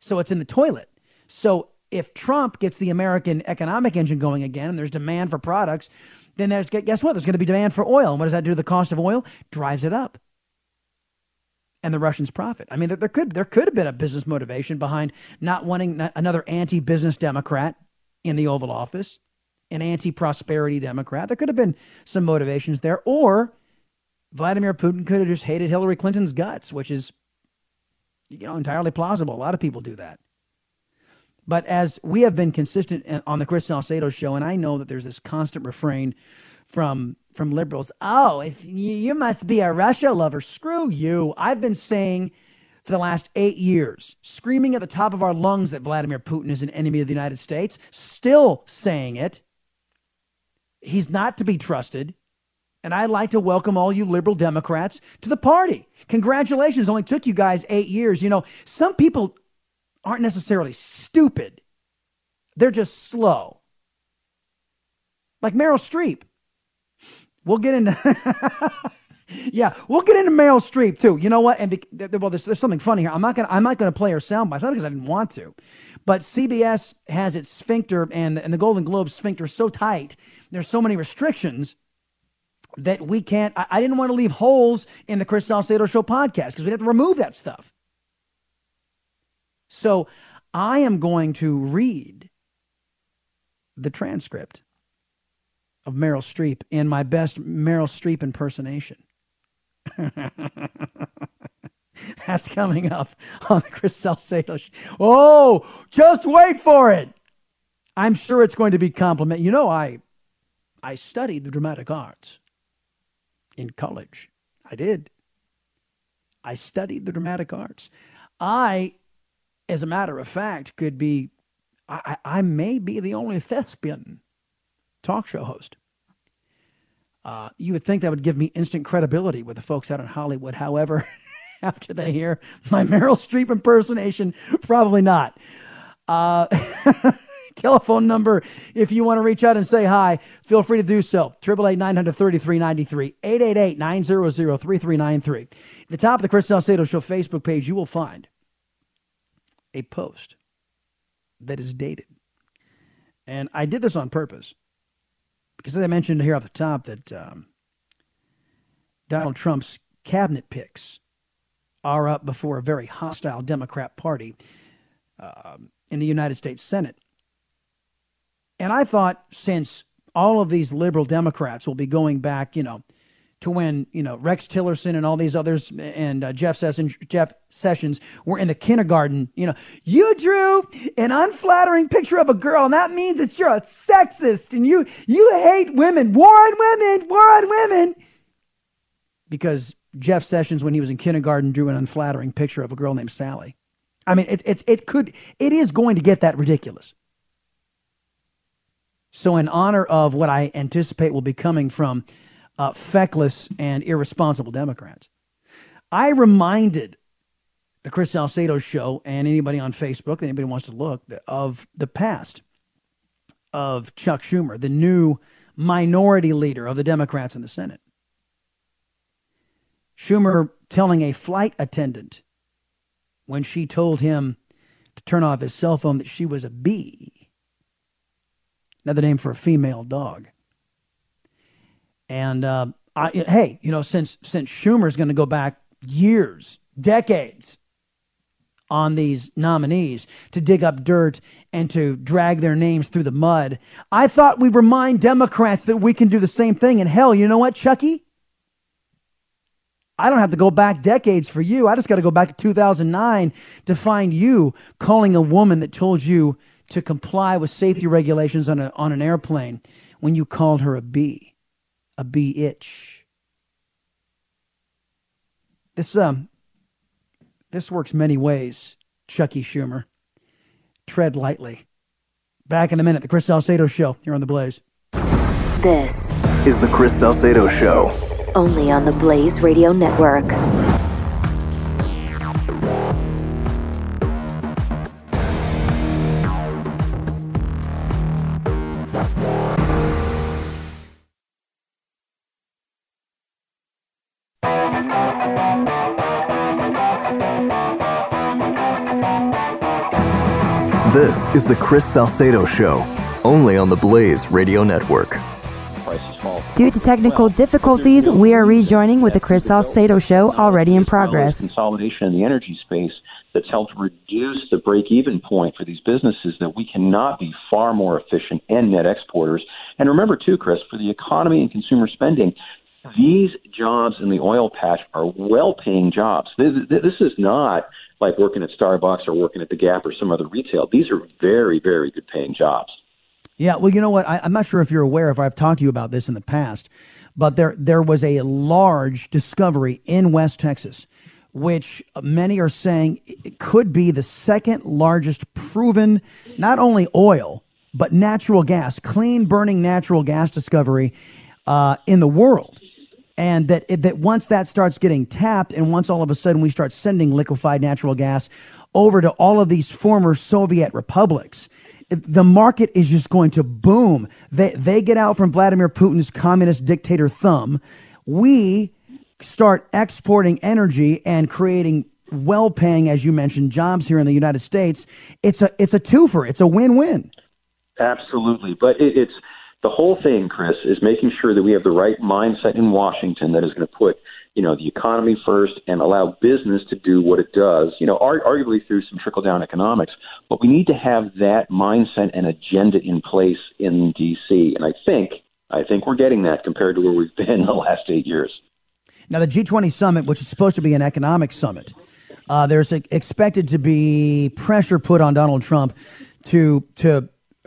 So it's in the toilet. So if Trump gets the American economic engine going again and there's demand for products, then guess what? There's going to be demand for oil. And what does that do to the cost of oil? Drives it up. And the Russians profit. I mean, there could have been a business motivation behind not wanting another anti-business Democrat in the Oval Office an anti-prosperity Democrat. There could have been some motivations there. Or Vladimir Putin could have just hated Hillary Clinton's guts, which is, you know, entirely plausible. A lot of people do that. But as we have been consistent on the Chris Salcedo Show, and I know that there's this constant refrain from liberals, oh, you must be a Russia lover. Screw you. I've been saying for the last 8 years, screaming at the top of our lungs that Vladimir Putin is an enemy of the United States, still saying it. He's not to be trusted. And I'd like to welcome all you liberal Democrats to the party. Congratulations. Only took you guys 8 years. You know, some people aren't necessarily stupid. They're just slow. Like Meryl Streep. We'll get into yeah, we'll get into Meryl Streep too. You know what? And well, there's something funny here. I'm not gonna play her soundbites, not because I didn't want to, but CBS has its sphincter and the Golden Globe sphincter so tight. There's so many restrictions that we can't. I didn't want to leave holes in the Chris Salcedo Show podcast because we'd have to remove that stuff. So I am going to read the transcript of Meryl Streep in my best Meryl Streep impersonation. That's coming up on the Chris Salcedo Show. Oh, just wait for it. I'm sure it's going to be compliment. You know, I studied the dramatic arts in college. I did. I studied the dramatic arts. As a matter of fact, could be, I may be the only thespian talk show host. You would think that would give me instant credibility with the folks out in Hollywood. However, after they hear my Meryl Streep impersonation, probably not. Telephone number, if you want to reach out and say hi, feel free to do so. 888-900-3393, 888-900-3393. At the top of the Chris Salcedo Show Facebook page, you will find a post that is dated. And I did this on purpose because, as I mentioned here off the top, that Donald Trump's cabinet picks are up before a very hostile Democrat party in the United States Senate. And I thought, since all of these liberal Democrats will be going back, you know, to when, you know, Rex Tillerson and all these others and Jeff Sessions were in the kindergarten, you know, you drew an unflattering picture of a girl, and that means that you're a sexist and you hate women, war on women. Because Jeff Sessions, when he was in kindergarten, drew an unflattering picture of a girl named Sally. I mean, it is going to get that ridiculous. So in honor of what I anticipate will be coming from feckless and irresponsible Democrats, I reminded the Chris Salcedo Show and anybody on Facebook, anybody who wants to look, of the past of Chuck Schumer, the new minority leader of the Democrats in the Senate. Schumer telling a flight attendant when she told him to turn off his cell phone that she was a bee, another name for a female dog. And hey, you know, since Schumer's going to go back years, decades on these nominees to dig up dirt and to drag their names through the mud, I thought we'd remind Democrats that we can do the same thing. And hell, you know what, Chucky? I don't have to go back decades for you. I just got to go back to 2009 to find you calling a woman that told you to comply with safety regulations on an airplane when you called her a bee. A bee itch. This works many ways, Chucky Schumer. Tread lightly. Back in a minute, the Chris Salcedo Show here on The Blaze. This is the Chris Salcedo Show. Only on the Blaze Radio Network. This is the Chris Salcedo Show, only on the Blaze Radio Network. Due to technical difficulties, we are rejoining with the Chris Salcedo Show already in progress. Consolidation in the energy space that's helped reduce the break-even point for these businesses, that we cannot be far more efficient and net exporters. And remember, too, Chris, for the economy and consumer spending, these jobs in the oil patch are well-paying jobs. This is not like working at Starbucks or working at the Gap or some other retail. These are very, very good-paying jobs. Yeah, well, you know what? I'm not sure if you're aware, if I've talked to you about this in the past, but there was a large discovery in West Texas, which many are saying it could be the second largest proven, not only oil, but natural gas, clean-burning natural gas discovery in the world. And that once that starts getting tapped, and once all of a sudden we start sending liquefied natural gas over to all of these former Soviet republics, the market is just going to boom. They get out from Vladimir Putin's communist dictator thumb. We start exporting energy and creating well-paying, as you mentioned, jobs here in the United States. It's a twofer. It's a win-win. Absolutely. But it's the whole thing, Chris, is making sure that we have the right mindset in Washington that is going to put, the economy first and allow business to do what it does, arguably through some trickle-down economics. But we need to have that mindset and agenda in place in D.C. And I think we're getting that compared to where we've been the last 8 years. Now, the G20 summit, which is supposed to be an economic summit, there's expected to be pressure put on Donald Trump to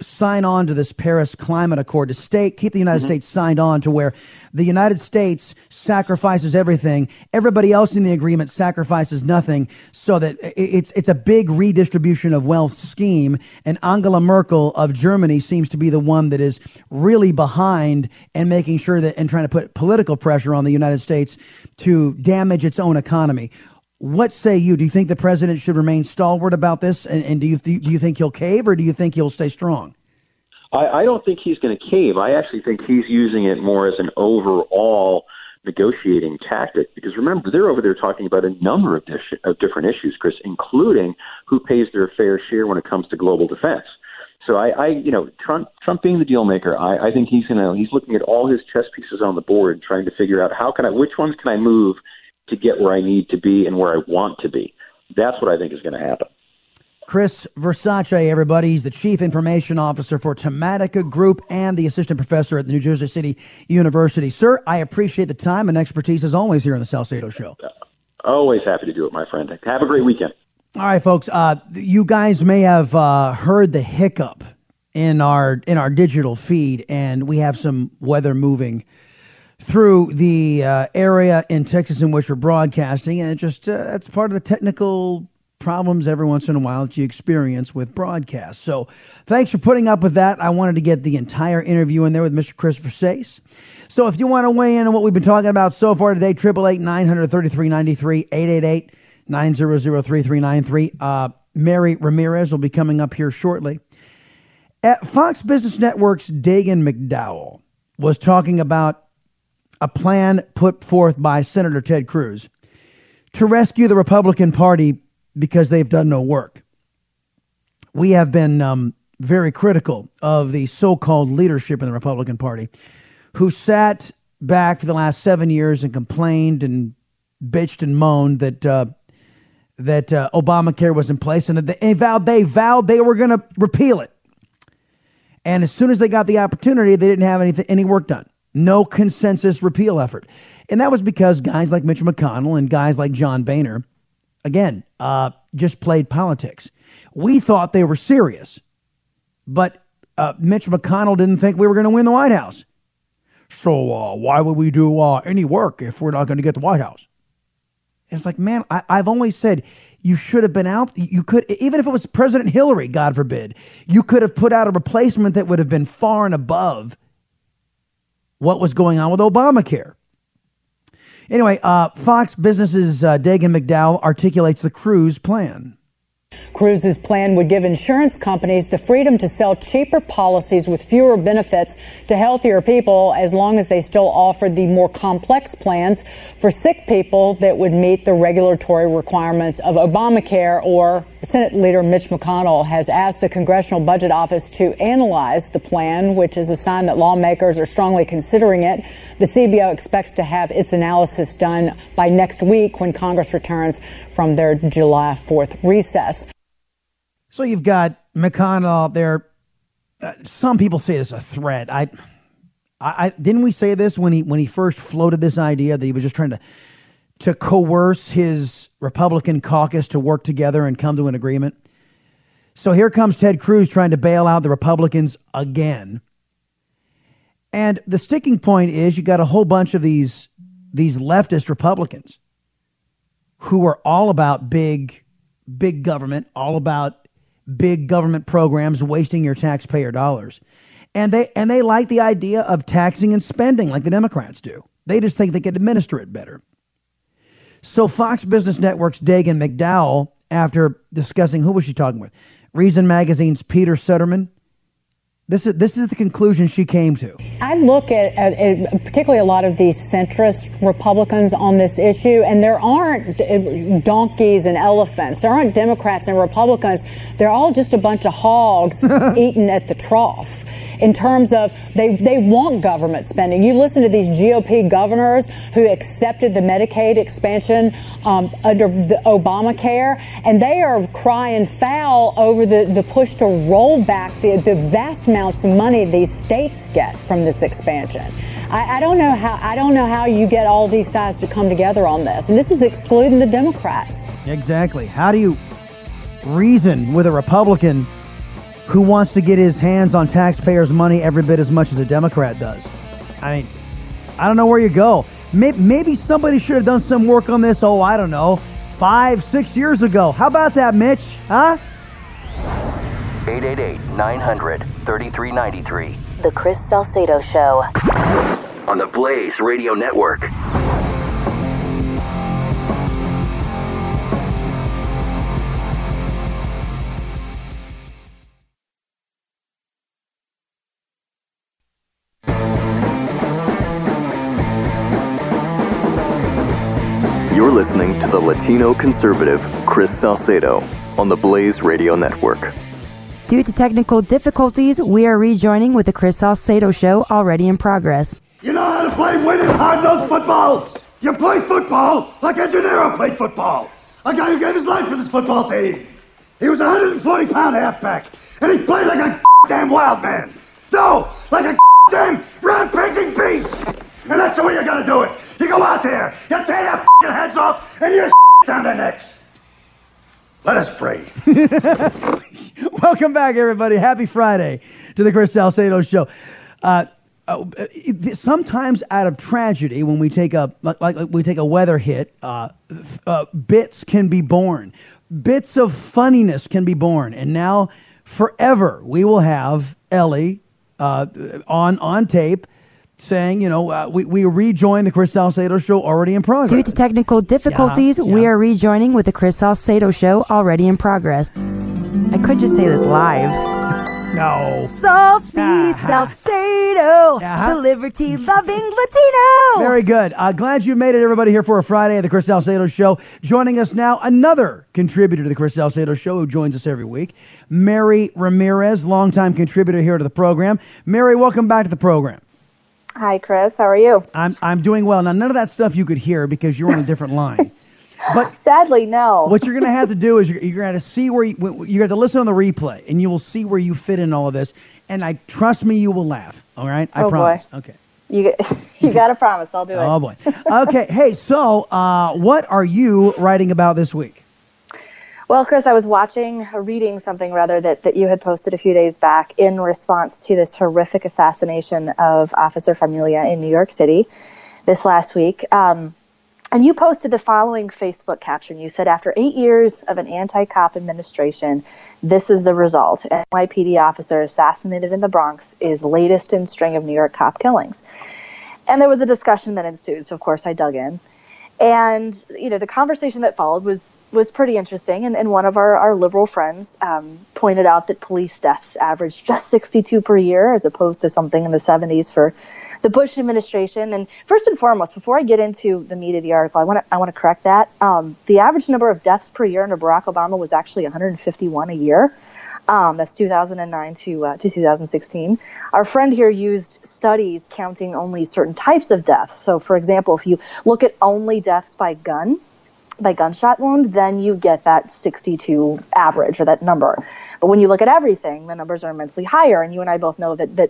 sign on to this Paris Climate Accord, keep the United States signed on to where the United States sacrifices everything. Everybody else in the agreement sacrifices nothing, so that it's a big redistribution of wealth scheme. And Angela Merkel of Germany seems to be the one that is really behind and making sure that and trying to put political pressure on the United States to damage its own economy. What say you? Do you think the president should remain stalwart about this? And do you think he'll cave, or do you think he'll stay strong? I don't think he's going to cave. I actually think he's using it more as an overall negotiating tactic, because remember, they're over there talking about a number of different issues, Chris, including who pays their fair share when it comes to global defense. So Trump being the deal maker, I think he's looking at all his chess pieces on the board, trying to figure out which ones can I move to get where I need to be and where I want to be. That's what I think is going to happen. Chris Versace, everybody. He's the Chief Information Officer for Tematica Group and the Assistant Professor at the New Jersey City University. Sir, I appreciate the time and expertise as always here on the Salcedo Show. Always happy to do it, my friend. Have a great weekend. All right, folks. You guys may have heard the hiccup in our digital feed, and we have some weather moving through the area in Texas in which we're broadcasting, and it just that's part of the technical problems every once in a while that you experience with broadcasts. So thanks for putting up with that. I wanted to get the entire interview in there with Mr. Chris Versace. So if you want to weigh in on what we've been talking about so far today, 888-900-3393, 888-900-3393. Mary Ramirez will be coming up here shortly. At Fox Business Network's Dagen McDowell was talking about a plan put forth by Senator Ted Cruz to rescue the Republican Party because they've done no work. We have been very critical of the so-called leadership in the Republican Party, who sat back for the last 7 years and complained and bitched and moaned that Obamacare was in place and that they vowed they were going to repeal it. And as soon as they got the opportunity, they didn't have any work done. No consensus repeal effort. And that was because guys like Mitch McConnell and guys like John Boehner, again, just played politics. We thought they were serious, but Mitch McConnell didn't think we were going to win the White House. So why would we do any work if we're not going to get the White House? And it's like, man, I've always said you should have been out. You could, even if it was President Hillary, God forbid, you could have put out a replacement that would have been far and above what was going on with Obamacare. Anyway, Fox Business's Dagen McDowell articulates the Cruz plan. Cruz's plan would give insurance companies the freedom to sell cheaper policies with fewer benefits to healthier people, as long as they still offered the more complex plans for sick people that would meet the regulatory requirements of Obamacare or Senate Leader Mitch McConnell has asked the Congressional Budget Office to analyze the plan, which is a sign that lawmakers are strongly considering it. The CBO expects to have its analysis done by next week when Congress returns from their July 4th recess. So you've got McConnell there. Some people say it's a threat. I didn't we say this when he first floated this idea that he was just trying to coerce his Republican caucus to work together and come to an agreement? So here comes Ted Cruz trying to bail out the Republicans again. And the sticking point is you got a whole bunch of these leftist Republicans who are all about big government, all about big government programs, wasting your taxpayer dollars. And they like the idea of taxing and spending like the Democrats do. They just think they can administer it better. So Fox Business Network's Dagen McDowell, after discussing, who was she talking with? Reason Magazine's Peter Sutterman. This is the conclusion she came to. I look at particularly a lot of these centrist Republicans on this issue, and there aren't donkeys and elephants. There aren't Democrats and Republicans. They're all just a bunch of hogs eaten at the trough. In terms of they want government spending. You listen to these GOP governors who accepted the Medicaid expansion under the Obamacare, and they are crying foul over the push to roll back the vast amounts of money these states get from this expansion. I don't know how you get all these sides to come together on this, and this is excluding the Democrats. Exactly. How do you reason with a Republican who wants to get his hands on taxpayers' money every bit as much as a Democrat does? I mean, I don't know where you go. Maybe somebody should have done some work on this, oh, I don't know, 5-6 years ago. How about that, Mitch? Huh? 888-900-3393. The Chris Salcedo Show. On the Blaze Radio Network. You're listening to the Latino conservative Chris Salcedo on the Blaze Radio Network. Due to technical difficulties, we are rejoining with the Chris Salcedo Show already in progress. You know how to play winning hard-nosed football. You play football like Engineero played football. A guy who gave his life for this football team. He was a 140-pound halfback, and he played like a damn wild man. No, like a damn rampaging beast. And that's the way you gotta do it. You go out there, you tear their f***ing heads off, and you down their necks. Let us pray. Welcome back, everybody. Happy Friday to the Chris Salcedo Show. Sometimes out of tragedy, when we take a weather hit, bits can be born. Bits of funniness can be born. And now, forever, we will have Ellie on tape, saying, you know, we rejoin the Chris Salcedo Show already in progress. Due to technical difficulties, we are rejoining with the Chris Salcedo Show already in progress. I could just say this live. No. Salcedo, the liberty-loving Latino. Very good. Glad you made it, everybody, here for a Friday at the Chris Salcedo Show. Joining us now, another contributor to the Chris Salcedo Show who joins us every week, Mary Ramirez, longtime contributor here to the program. Mary, welcome back to the program. Hi, Chris. How are you? I'm doing well. Now, none of that stuff you could hear because you're on a different line. But sadly, no. What you're going to have to do is you're going to see where you're going to listen on the replay, and you will see where you fit in all of this. And I trust me, you will laugh. All right, I promise. Boy. Okay. You got to promise. I'll do it. Oh boy. Okay. Hey, so what are you writing about this week? Well, Chris, I was reading something rather that you had posted a few days back in response to this horrific assassination of Officer Familia in New York City this last week. And you posted the following Facebook caption. You said, after 8 years of an anti-cop administration, this is the result. NYPD officer assassinated in the Bronx is latest in string of New York cop killings. And there was a discussion that ensued. So, of course, I dug in. And, you know, the conversation that followed was pretty interesting. And one of our liberal friends pointed out that police deaths averaged just 62 per year as opposed to something in the 70s for the Bush administration. And first and foremost, before I get into the meat of the article, I want to correct that. The average number of deaths per year under Barack Obama was actually 151 a year. That's 2009 to 2016. Our friend here used studies counting only certain types of deaths. So, for example, if you look at only deaths by gun, by gunshot wound, then you get that 62 average or that number. But when you look at everything, the numbers are immensely higher. And you and I both know that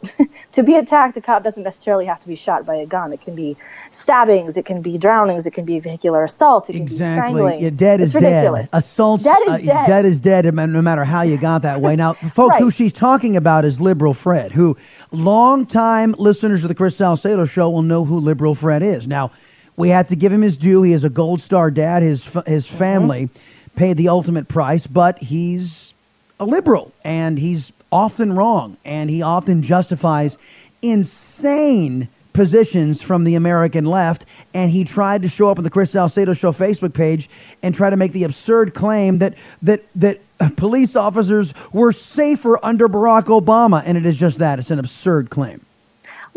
to be attacked, a cop doesn't necessarily have to be shot by a gun. It can be stabbings, it can be drownings, it can be vehicular assault, it can be strangling. Yeah, dead it's is ridiculous. Dead. Assaults, dead is dead, no matter how you got that way. Now, folks, right. Who she's talking about is Liberal Fred, who longtime listeners of the Chris Salcedo Show will know who Liberal Fred is. Now, we have to give him his due. He is a gold star dad. His family paid the ultimate price, but he's a liberal, and he's often wrong, and he often justifies insane positions from the American left, and he tried to show up on the Chris Salcedo Show Facebook page and try to make the absurd claim that police officers were safer under Barack Obama, and it is just that. It's an absurd claim.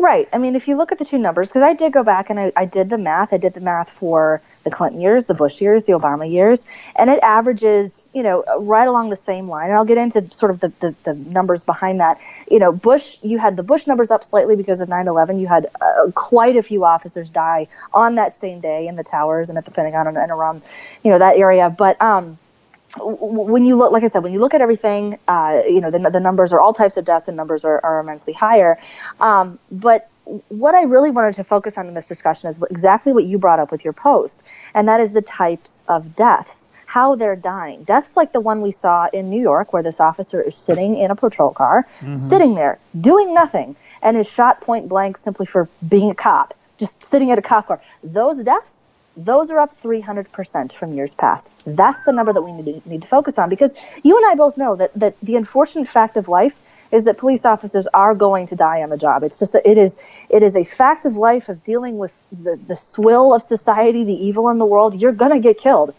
Right. I mean, if you look at the two numbers, because I did go back and I did the math. I did the math for the Clinton years, the Bush years, the Obama years, and it averages, right along the same line. And I'll get into sort of the numbers behind that. Bush, you had the Bush numbers up slightly because of 9/11. You had quite a few officers die on that same day in the towers and at the Pentagon and around, that area. But when you look, like I said, when you look at everything, the numbers are all types of deaths, and numbers are immensely higher. But what I really wanted to focus on in this discussion is exactly what you brought up with your post, and that is the types of deaths, how they're dying. Deaths like the one we saw in New York, where this officer is sitting in a patrol car, sitting there, doing nothing, and is shot point blank simply for being a cop, just sitting at a cop car. Those deaths, those are up 300% from years past. That's the number that we need to focus on, because you and I both know that the unfortunate fact of life is that police officers are going to die on the job. It's just it is a fact of life of dealing with the swill of society, the evil in the world. You're going to get killed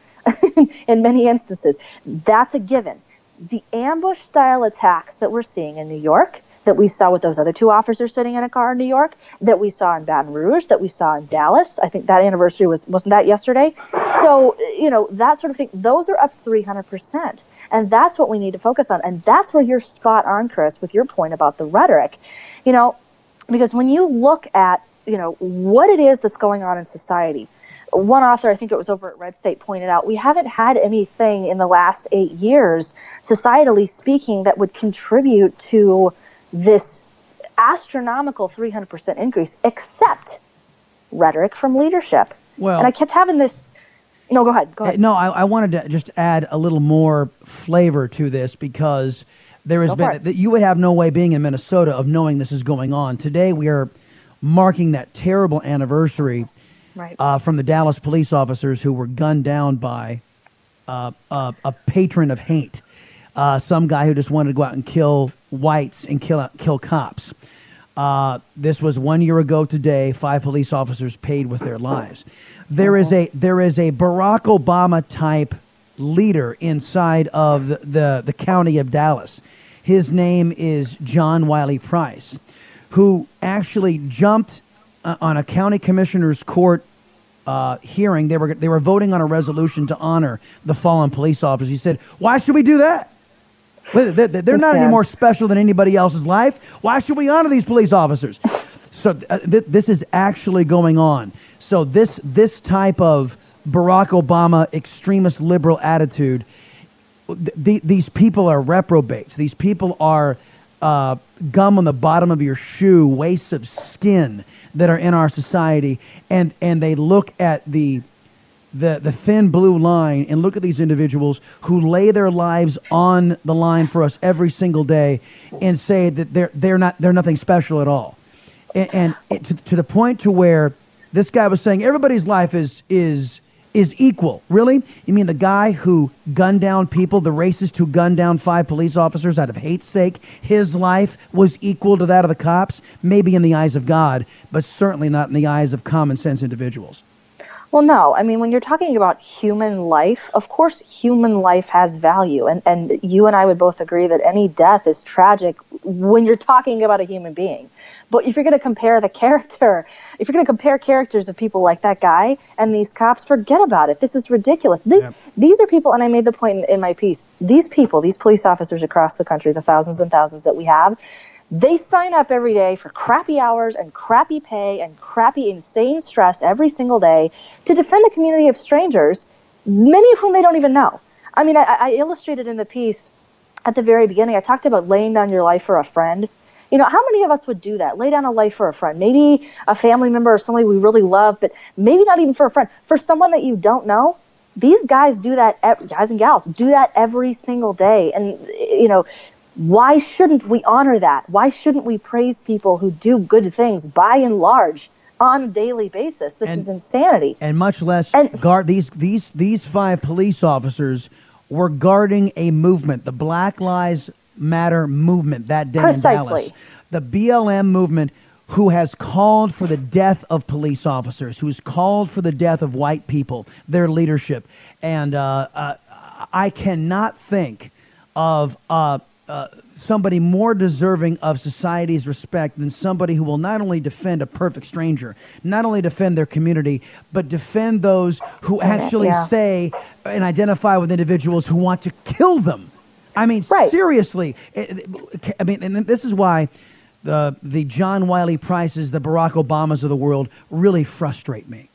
in many instances. That's a given. The ambush-style attacks that we're seeing in New York, that we saw with those other two officers sitting in a car in New York, that we saw in Baton Rouge, that we saw in Dallas. I think that anniversary wasn't that yesterday? So, that sort of thing, those are up 300%. And that's what we need to focus on. And that's where you're spot on, Chris, with your point about the rhetoric. Because when you look at, what it is that's going on in society, one author, I think it was over at Red State, pointed out, we haven't had anything in the last 8 years, societally speaking, that would contribute to this astronomical 300% increase, except rhetoric from leadership. Well, and I kept having this. No, go ahead. No, I wanted to just add a little more flavor to this, because there has been that you would have no way being in Minnesota of knowing this is going on. Today we are marking that terrible anniversary from the Dallas police officers who were gunned down by a patron of hate, some guy who just wanted to go out and kill whites and kill cops. This was 1 year ago today. 5 police officers paid with their lives. There is a Barack Obama type leader inside of the county of Dallas. His name is John Wiley Price, who actually jumped on a county commissioner's court hearing. They were voting on a resolution to honor the fallen police officers. He said, "Why should we do that? They're not any more special than anybody else's life. Why should we honor these police officers?" So this is actually going on. So this type of Barack Obama extremist liberal attitude, these people are reprobates. These people are gum on the bottom of your shoe, wastes of skin that are in our society, and they look at the thin blue line and look at these individuals who lay their lives on the line for us every single day and say that they're nothing special at all, and to the point to where this guy was saying everybody's life is equal. Really? You mean the guy who gunned down people, the racist who gunned down 5 police officers out of hate's sake, his life was equal to that of the cops? Maybe in the eyes of God, but certainly not in the eyes of common sense individuals. Well, no. I mean, when you're talking about human life, of course human life has value. And you and I would both agree that any death is tragic when you're talking about a human being. But if you're going to compare the character, if you're going to compare characters of people like that guy and these cops, forget about it. This is ridiculous. These are people, and I made the point in my piece, these people, these police officers across the country, the thousands and thousands that we have, they sign up every day for crappy hours and crappy pay and crappy insane stress every single day to defend a community of strangers, many of whom they don't even know. I mean, I illustrated in the piece at the very beginning, I talked about laying down your life for a friend. You know, how many of us would do that? Lay down a life for a friend, maybe a family member or somebody we really love, but maybe not even for a friend, for someone that you don't know. These guys do that, guys and gals, do that every single day. And, you know, why shouldn't we honor that? Why shouldn't we praise people who do good things by and large on a daily basis? This is insanity. And much less guard these five police officers were guarding a movement, the Black Lives Matter movement that day in Dallas. The BLM movement, who has called for the death of police officers, who's called for the death of white people, their leadership. And I cannot think of somebody more deserving of society's respect than somebody who will not only defend a perfect stranger, not only defend their community, but defend those who actually say and identify with individuals who want to kill them. I mean, seriously. I mean, and this is why the John Wiley Prices, the Barack Obamas of the world really frustrate me.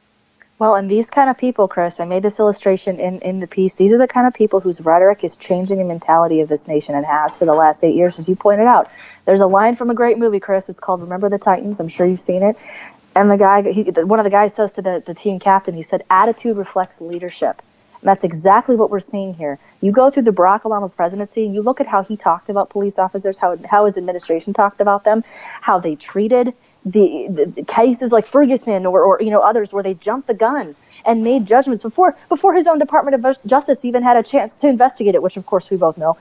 Well, and these kind of people, Chris, I made this illustration in the piece. These are the kind of people whose rhetoric is changing the mentality of this nation and has for the last 8 years, as you pointed out. There's a line from a great movie, Chris. It's called Remember the Titans. I'm sure you've seen it. And the guy, one of the guys says to the team captain, he said, attitude reflects leadership. And that's exactly what we're seeing here. You go through the Barack Obama presidency, and you look at how he talked about police officers, how his administration talked about them, how they treated the cases like Ferguson or you know others where they jumped the gun and made judgments before his own Department of Justice even had a chance to investigate it, which of course we both know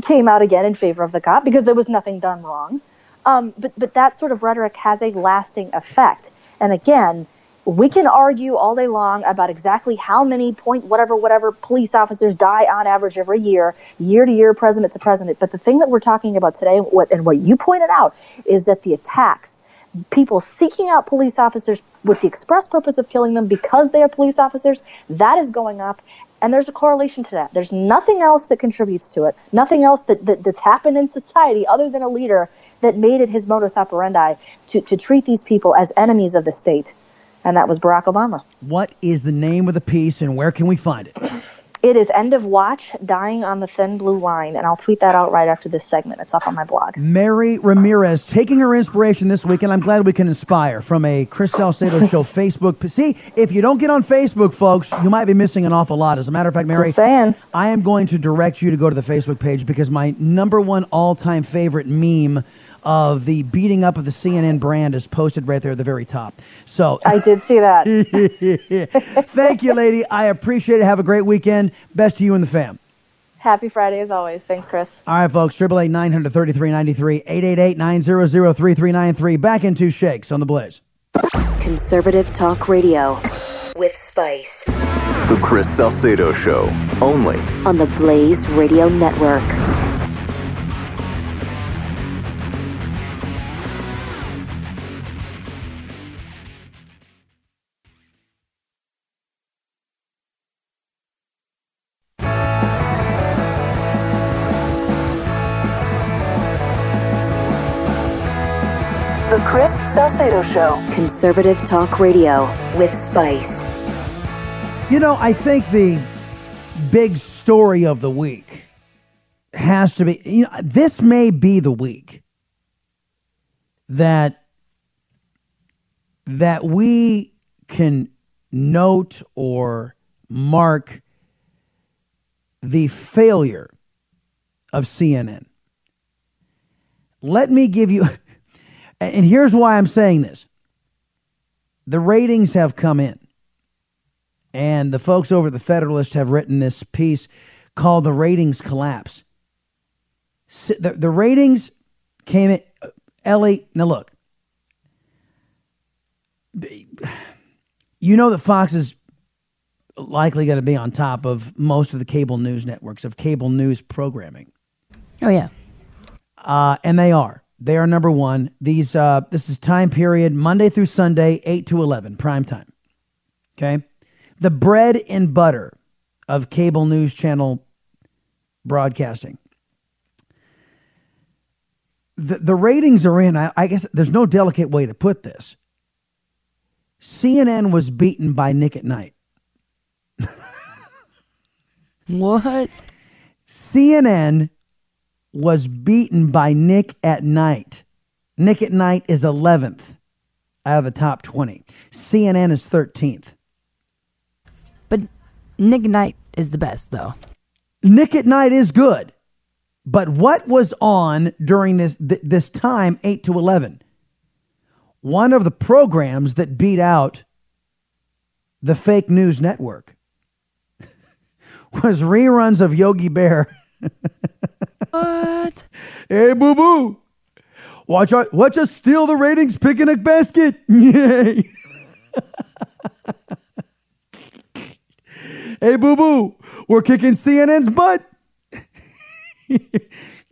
came out again in favor of the cop because there was nothing done wrong. But that sort of rhetoric has a lasting effect. And again, we can argue all day long about exactly how many whatever police officers die on average every year, year to year, president to president. But the thing that we're talking about today, and what you pointed out, is that the attacks, people seeking out police officers with the express purpose of killing them because they are police officers, that is going up. And there's a correlation to that. There's nothing else that contributes to it, nothing else that's happened in society other than a leader that made it his modus operandi to treat these people as enemies of the state. And that was Barack Obama. What is the name of the piece and where can we find it? It is End of Watch, Dying on the Thin Blue Line. And I'll tweet that out right after this segment. It's up on my blog. Mary Ramirez, taking her inspiration this week, and I'm glad we can inspire, from a Chris Salcedo Show Facebook. See, if you don't get on Facebook, folks, you might be missing an awful lot. As a matter of fact, Mary, I am going to direct you to go to the Facebook page because my number one all-time favorite meme of the beating up of the CNN brand is posted right there at the very top. So I did see that. Thank you, lady. I appreciate it. Have a great weekend. Best to you and the fam. Happy Friday as always. Thanks, Chris. All right, folks. 888-900-3393, 888-900-3393. Back in 2 shakes on The Blaze. Conservative talk radio with spice. The Chris Salcedo Show. Only on The Blaze Radio Network. Salcedo Show. Conservative talk radio with spice. You know, I think the big story of the week has to be, you know, this may be the week that we can note or mark the failure of CNN. Let me give you... And here's why I'm saying this. The ratings have come in. And the folks over at The Federalist have written this piece called The Ratings Collapse. The ratings came in. Ellie, now look. You know that Fox is likely going to be on top of most of the cable news networks, of cable news programming. Oh, yeah. And they are. They are number one. These this is time period, Monday through Sunday, 8 to 11, prime time. Okay? The bread and butter of cable news channel broadcasting. The ratings are in, I guess there's no delicate way to put this. CNN was beaten by Nick at Night. What? CNN was beaten by Nick at Night. Nick at Night is 11th out of the top 20. CNN is 13th. But Nick at Night is the best, though. Nick at Night is good. But what was on during this time, 8 to 11? One of the programs that beat out the fake news network was reruns of Yogi Bear. What? Hey, boo-boo. Watch us steal the ratings, picnic basket. Yay. Hey, boo-boo. We're kicking CNN's butt.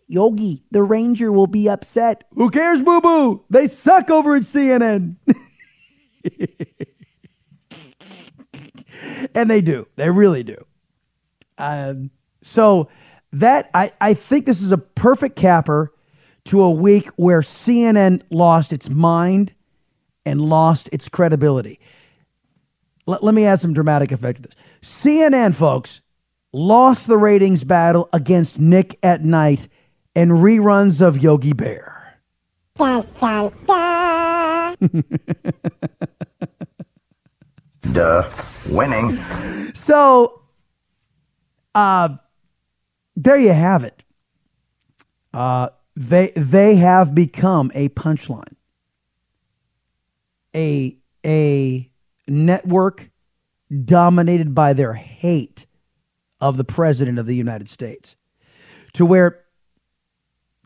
Yogi, the ranger will be upset. Who cares, boo-boo? They suck over at CNN. And they do. They really do. So that I think this is a perfect capper to a week where CNN lost its mind and lost its credibility. Let me add some dramatic effect to this. CNN, folks, lost the ratings battle against Nick at Night and reruns of Yogi Bear. Dun, dun, dun. Duh. Winning. So, there you have it. They have become a punchline. A network dominated by their hate of the president of the United States, to where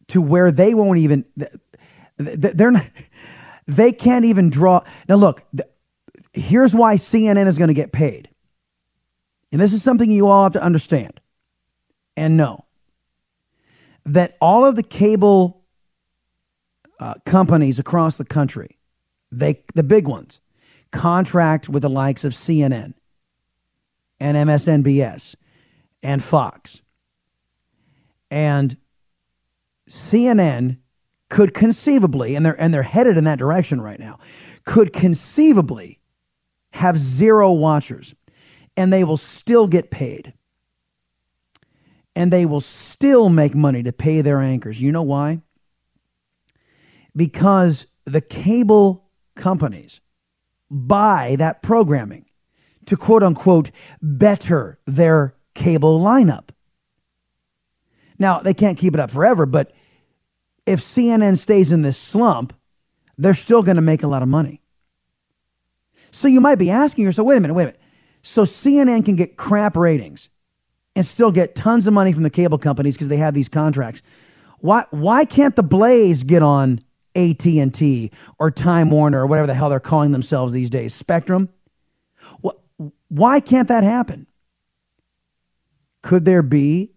they won't even, they're not, they can't even draw. Now look, here's why CNN is going to get paid. And this is something you all have to understand and know, that all of the cable companies across the country, the big ones, contract with the likes of CNN and MSNBC and Fox. And CNN could conceivably, and they're headed in that direction right now, could conceivably have zero watchers, and they will still get paid. And they will still make money to pay their anchors. You know why? Because the cable companies buy that programming to quote unquote better their cable lineup. Now, they can't keep it up forever, but if CNN stays in this slump, they're still going to make a lot of money. So you might be asking yourself, wait a minute. So CNN can get crap ratings and still get tons of money from the cable companies because they have these contracts. Why can't the Blaze get on AT&T or Time Warner or whatever the hell they're calling themselves these days, Spectrum? Why can't that happen? Could there be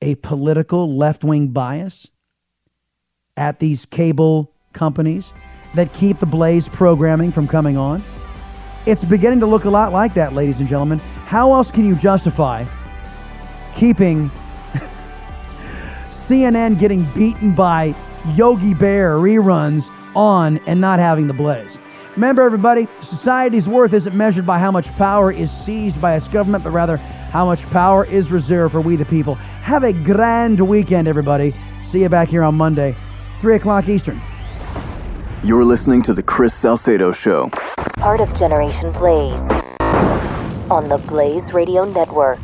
a political left-wing bias at these cable companies that keep the Blaze programming from coming on? It's beginning to look a lot like that, ladies and gentlemen. How else can you justify keeping CNN getting beaten by Yogi Bear reruns on and not having the Blaze? Remember, everybody, society's worth isn't measured by how much power is seized by its government, but rather how much power is reserved for we the people. Have a grand weekend, everybody. See you back here on Monday, 3 o'clock Eastern. You're listening to The Chris Salcedo Show, part of Generation Blaze on the Blaze Radio Network.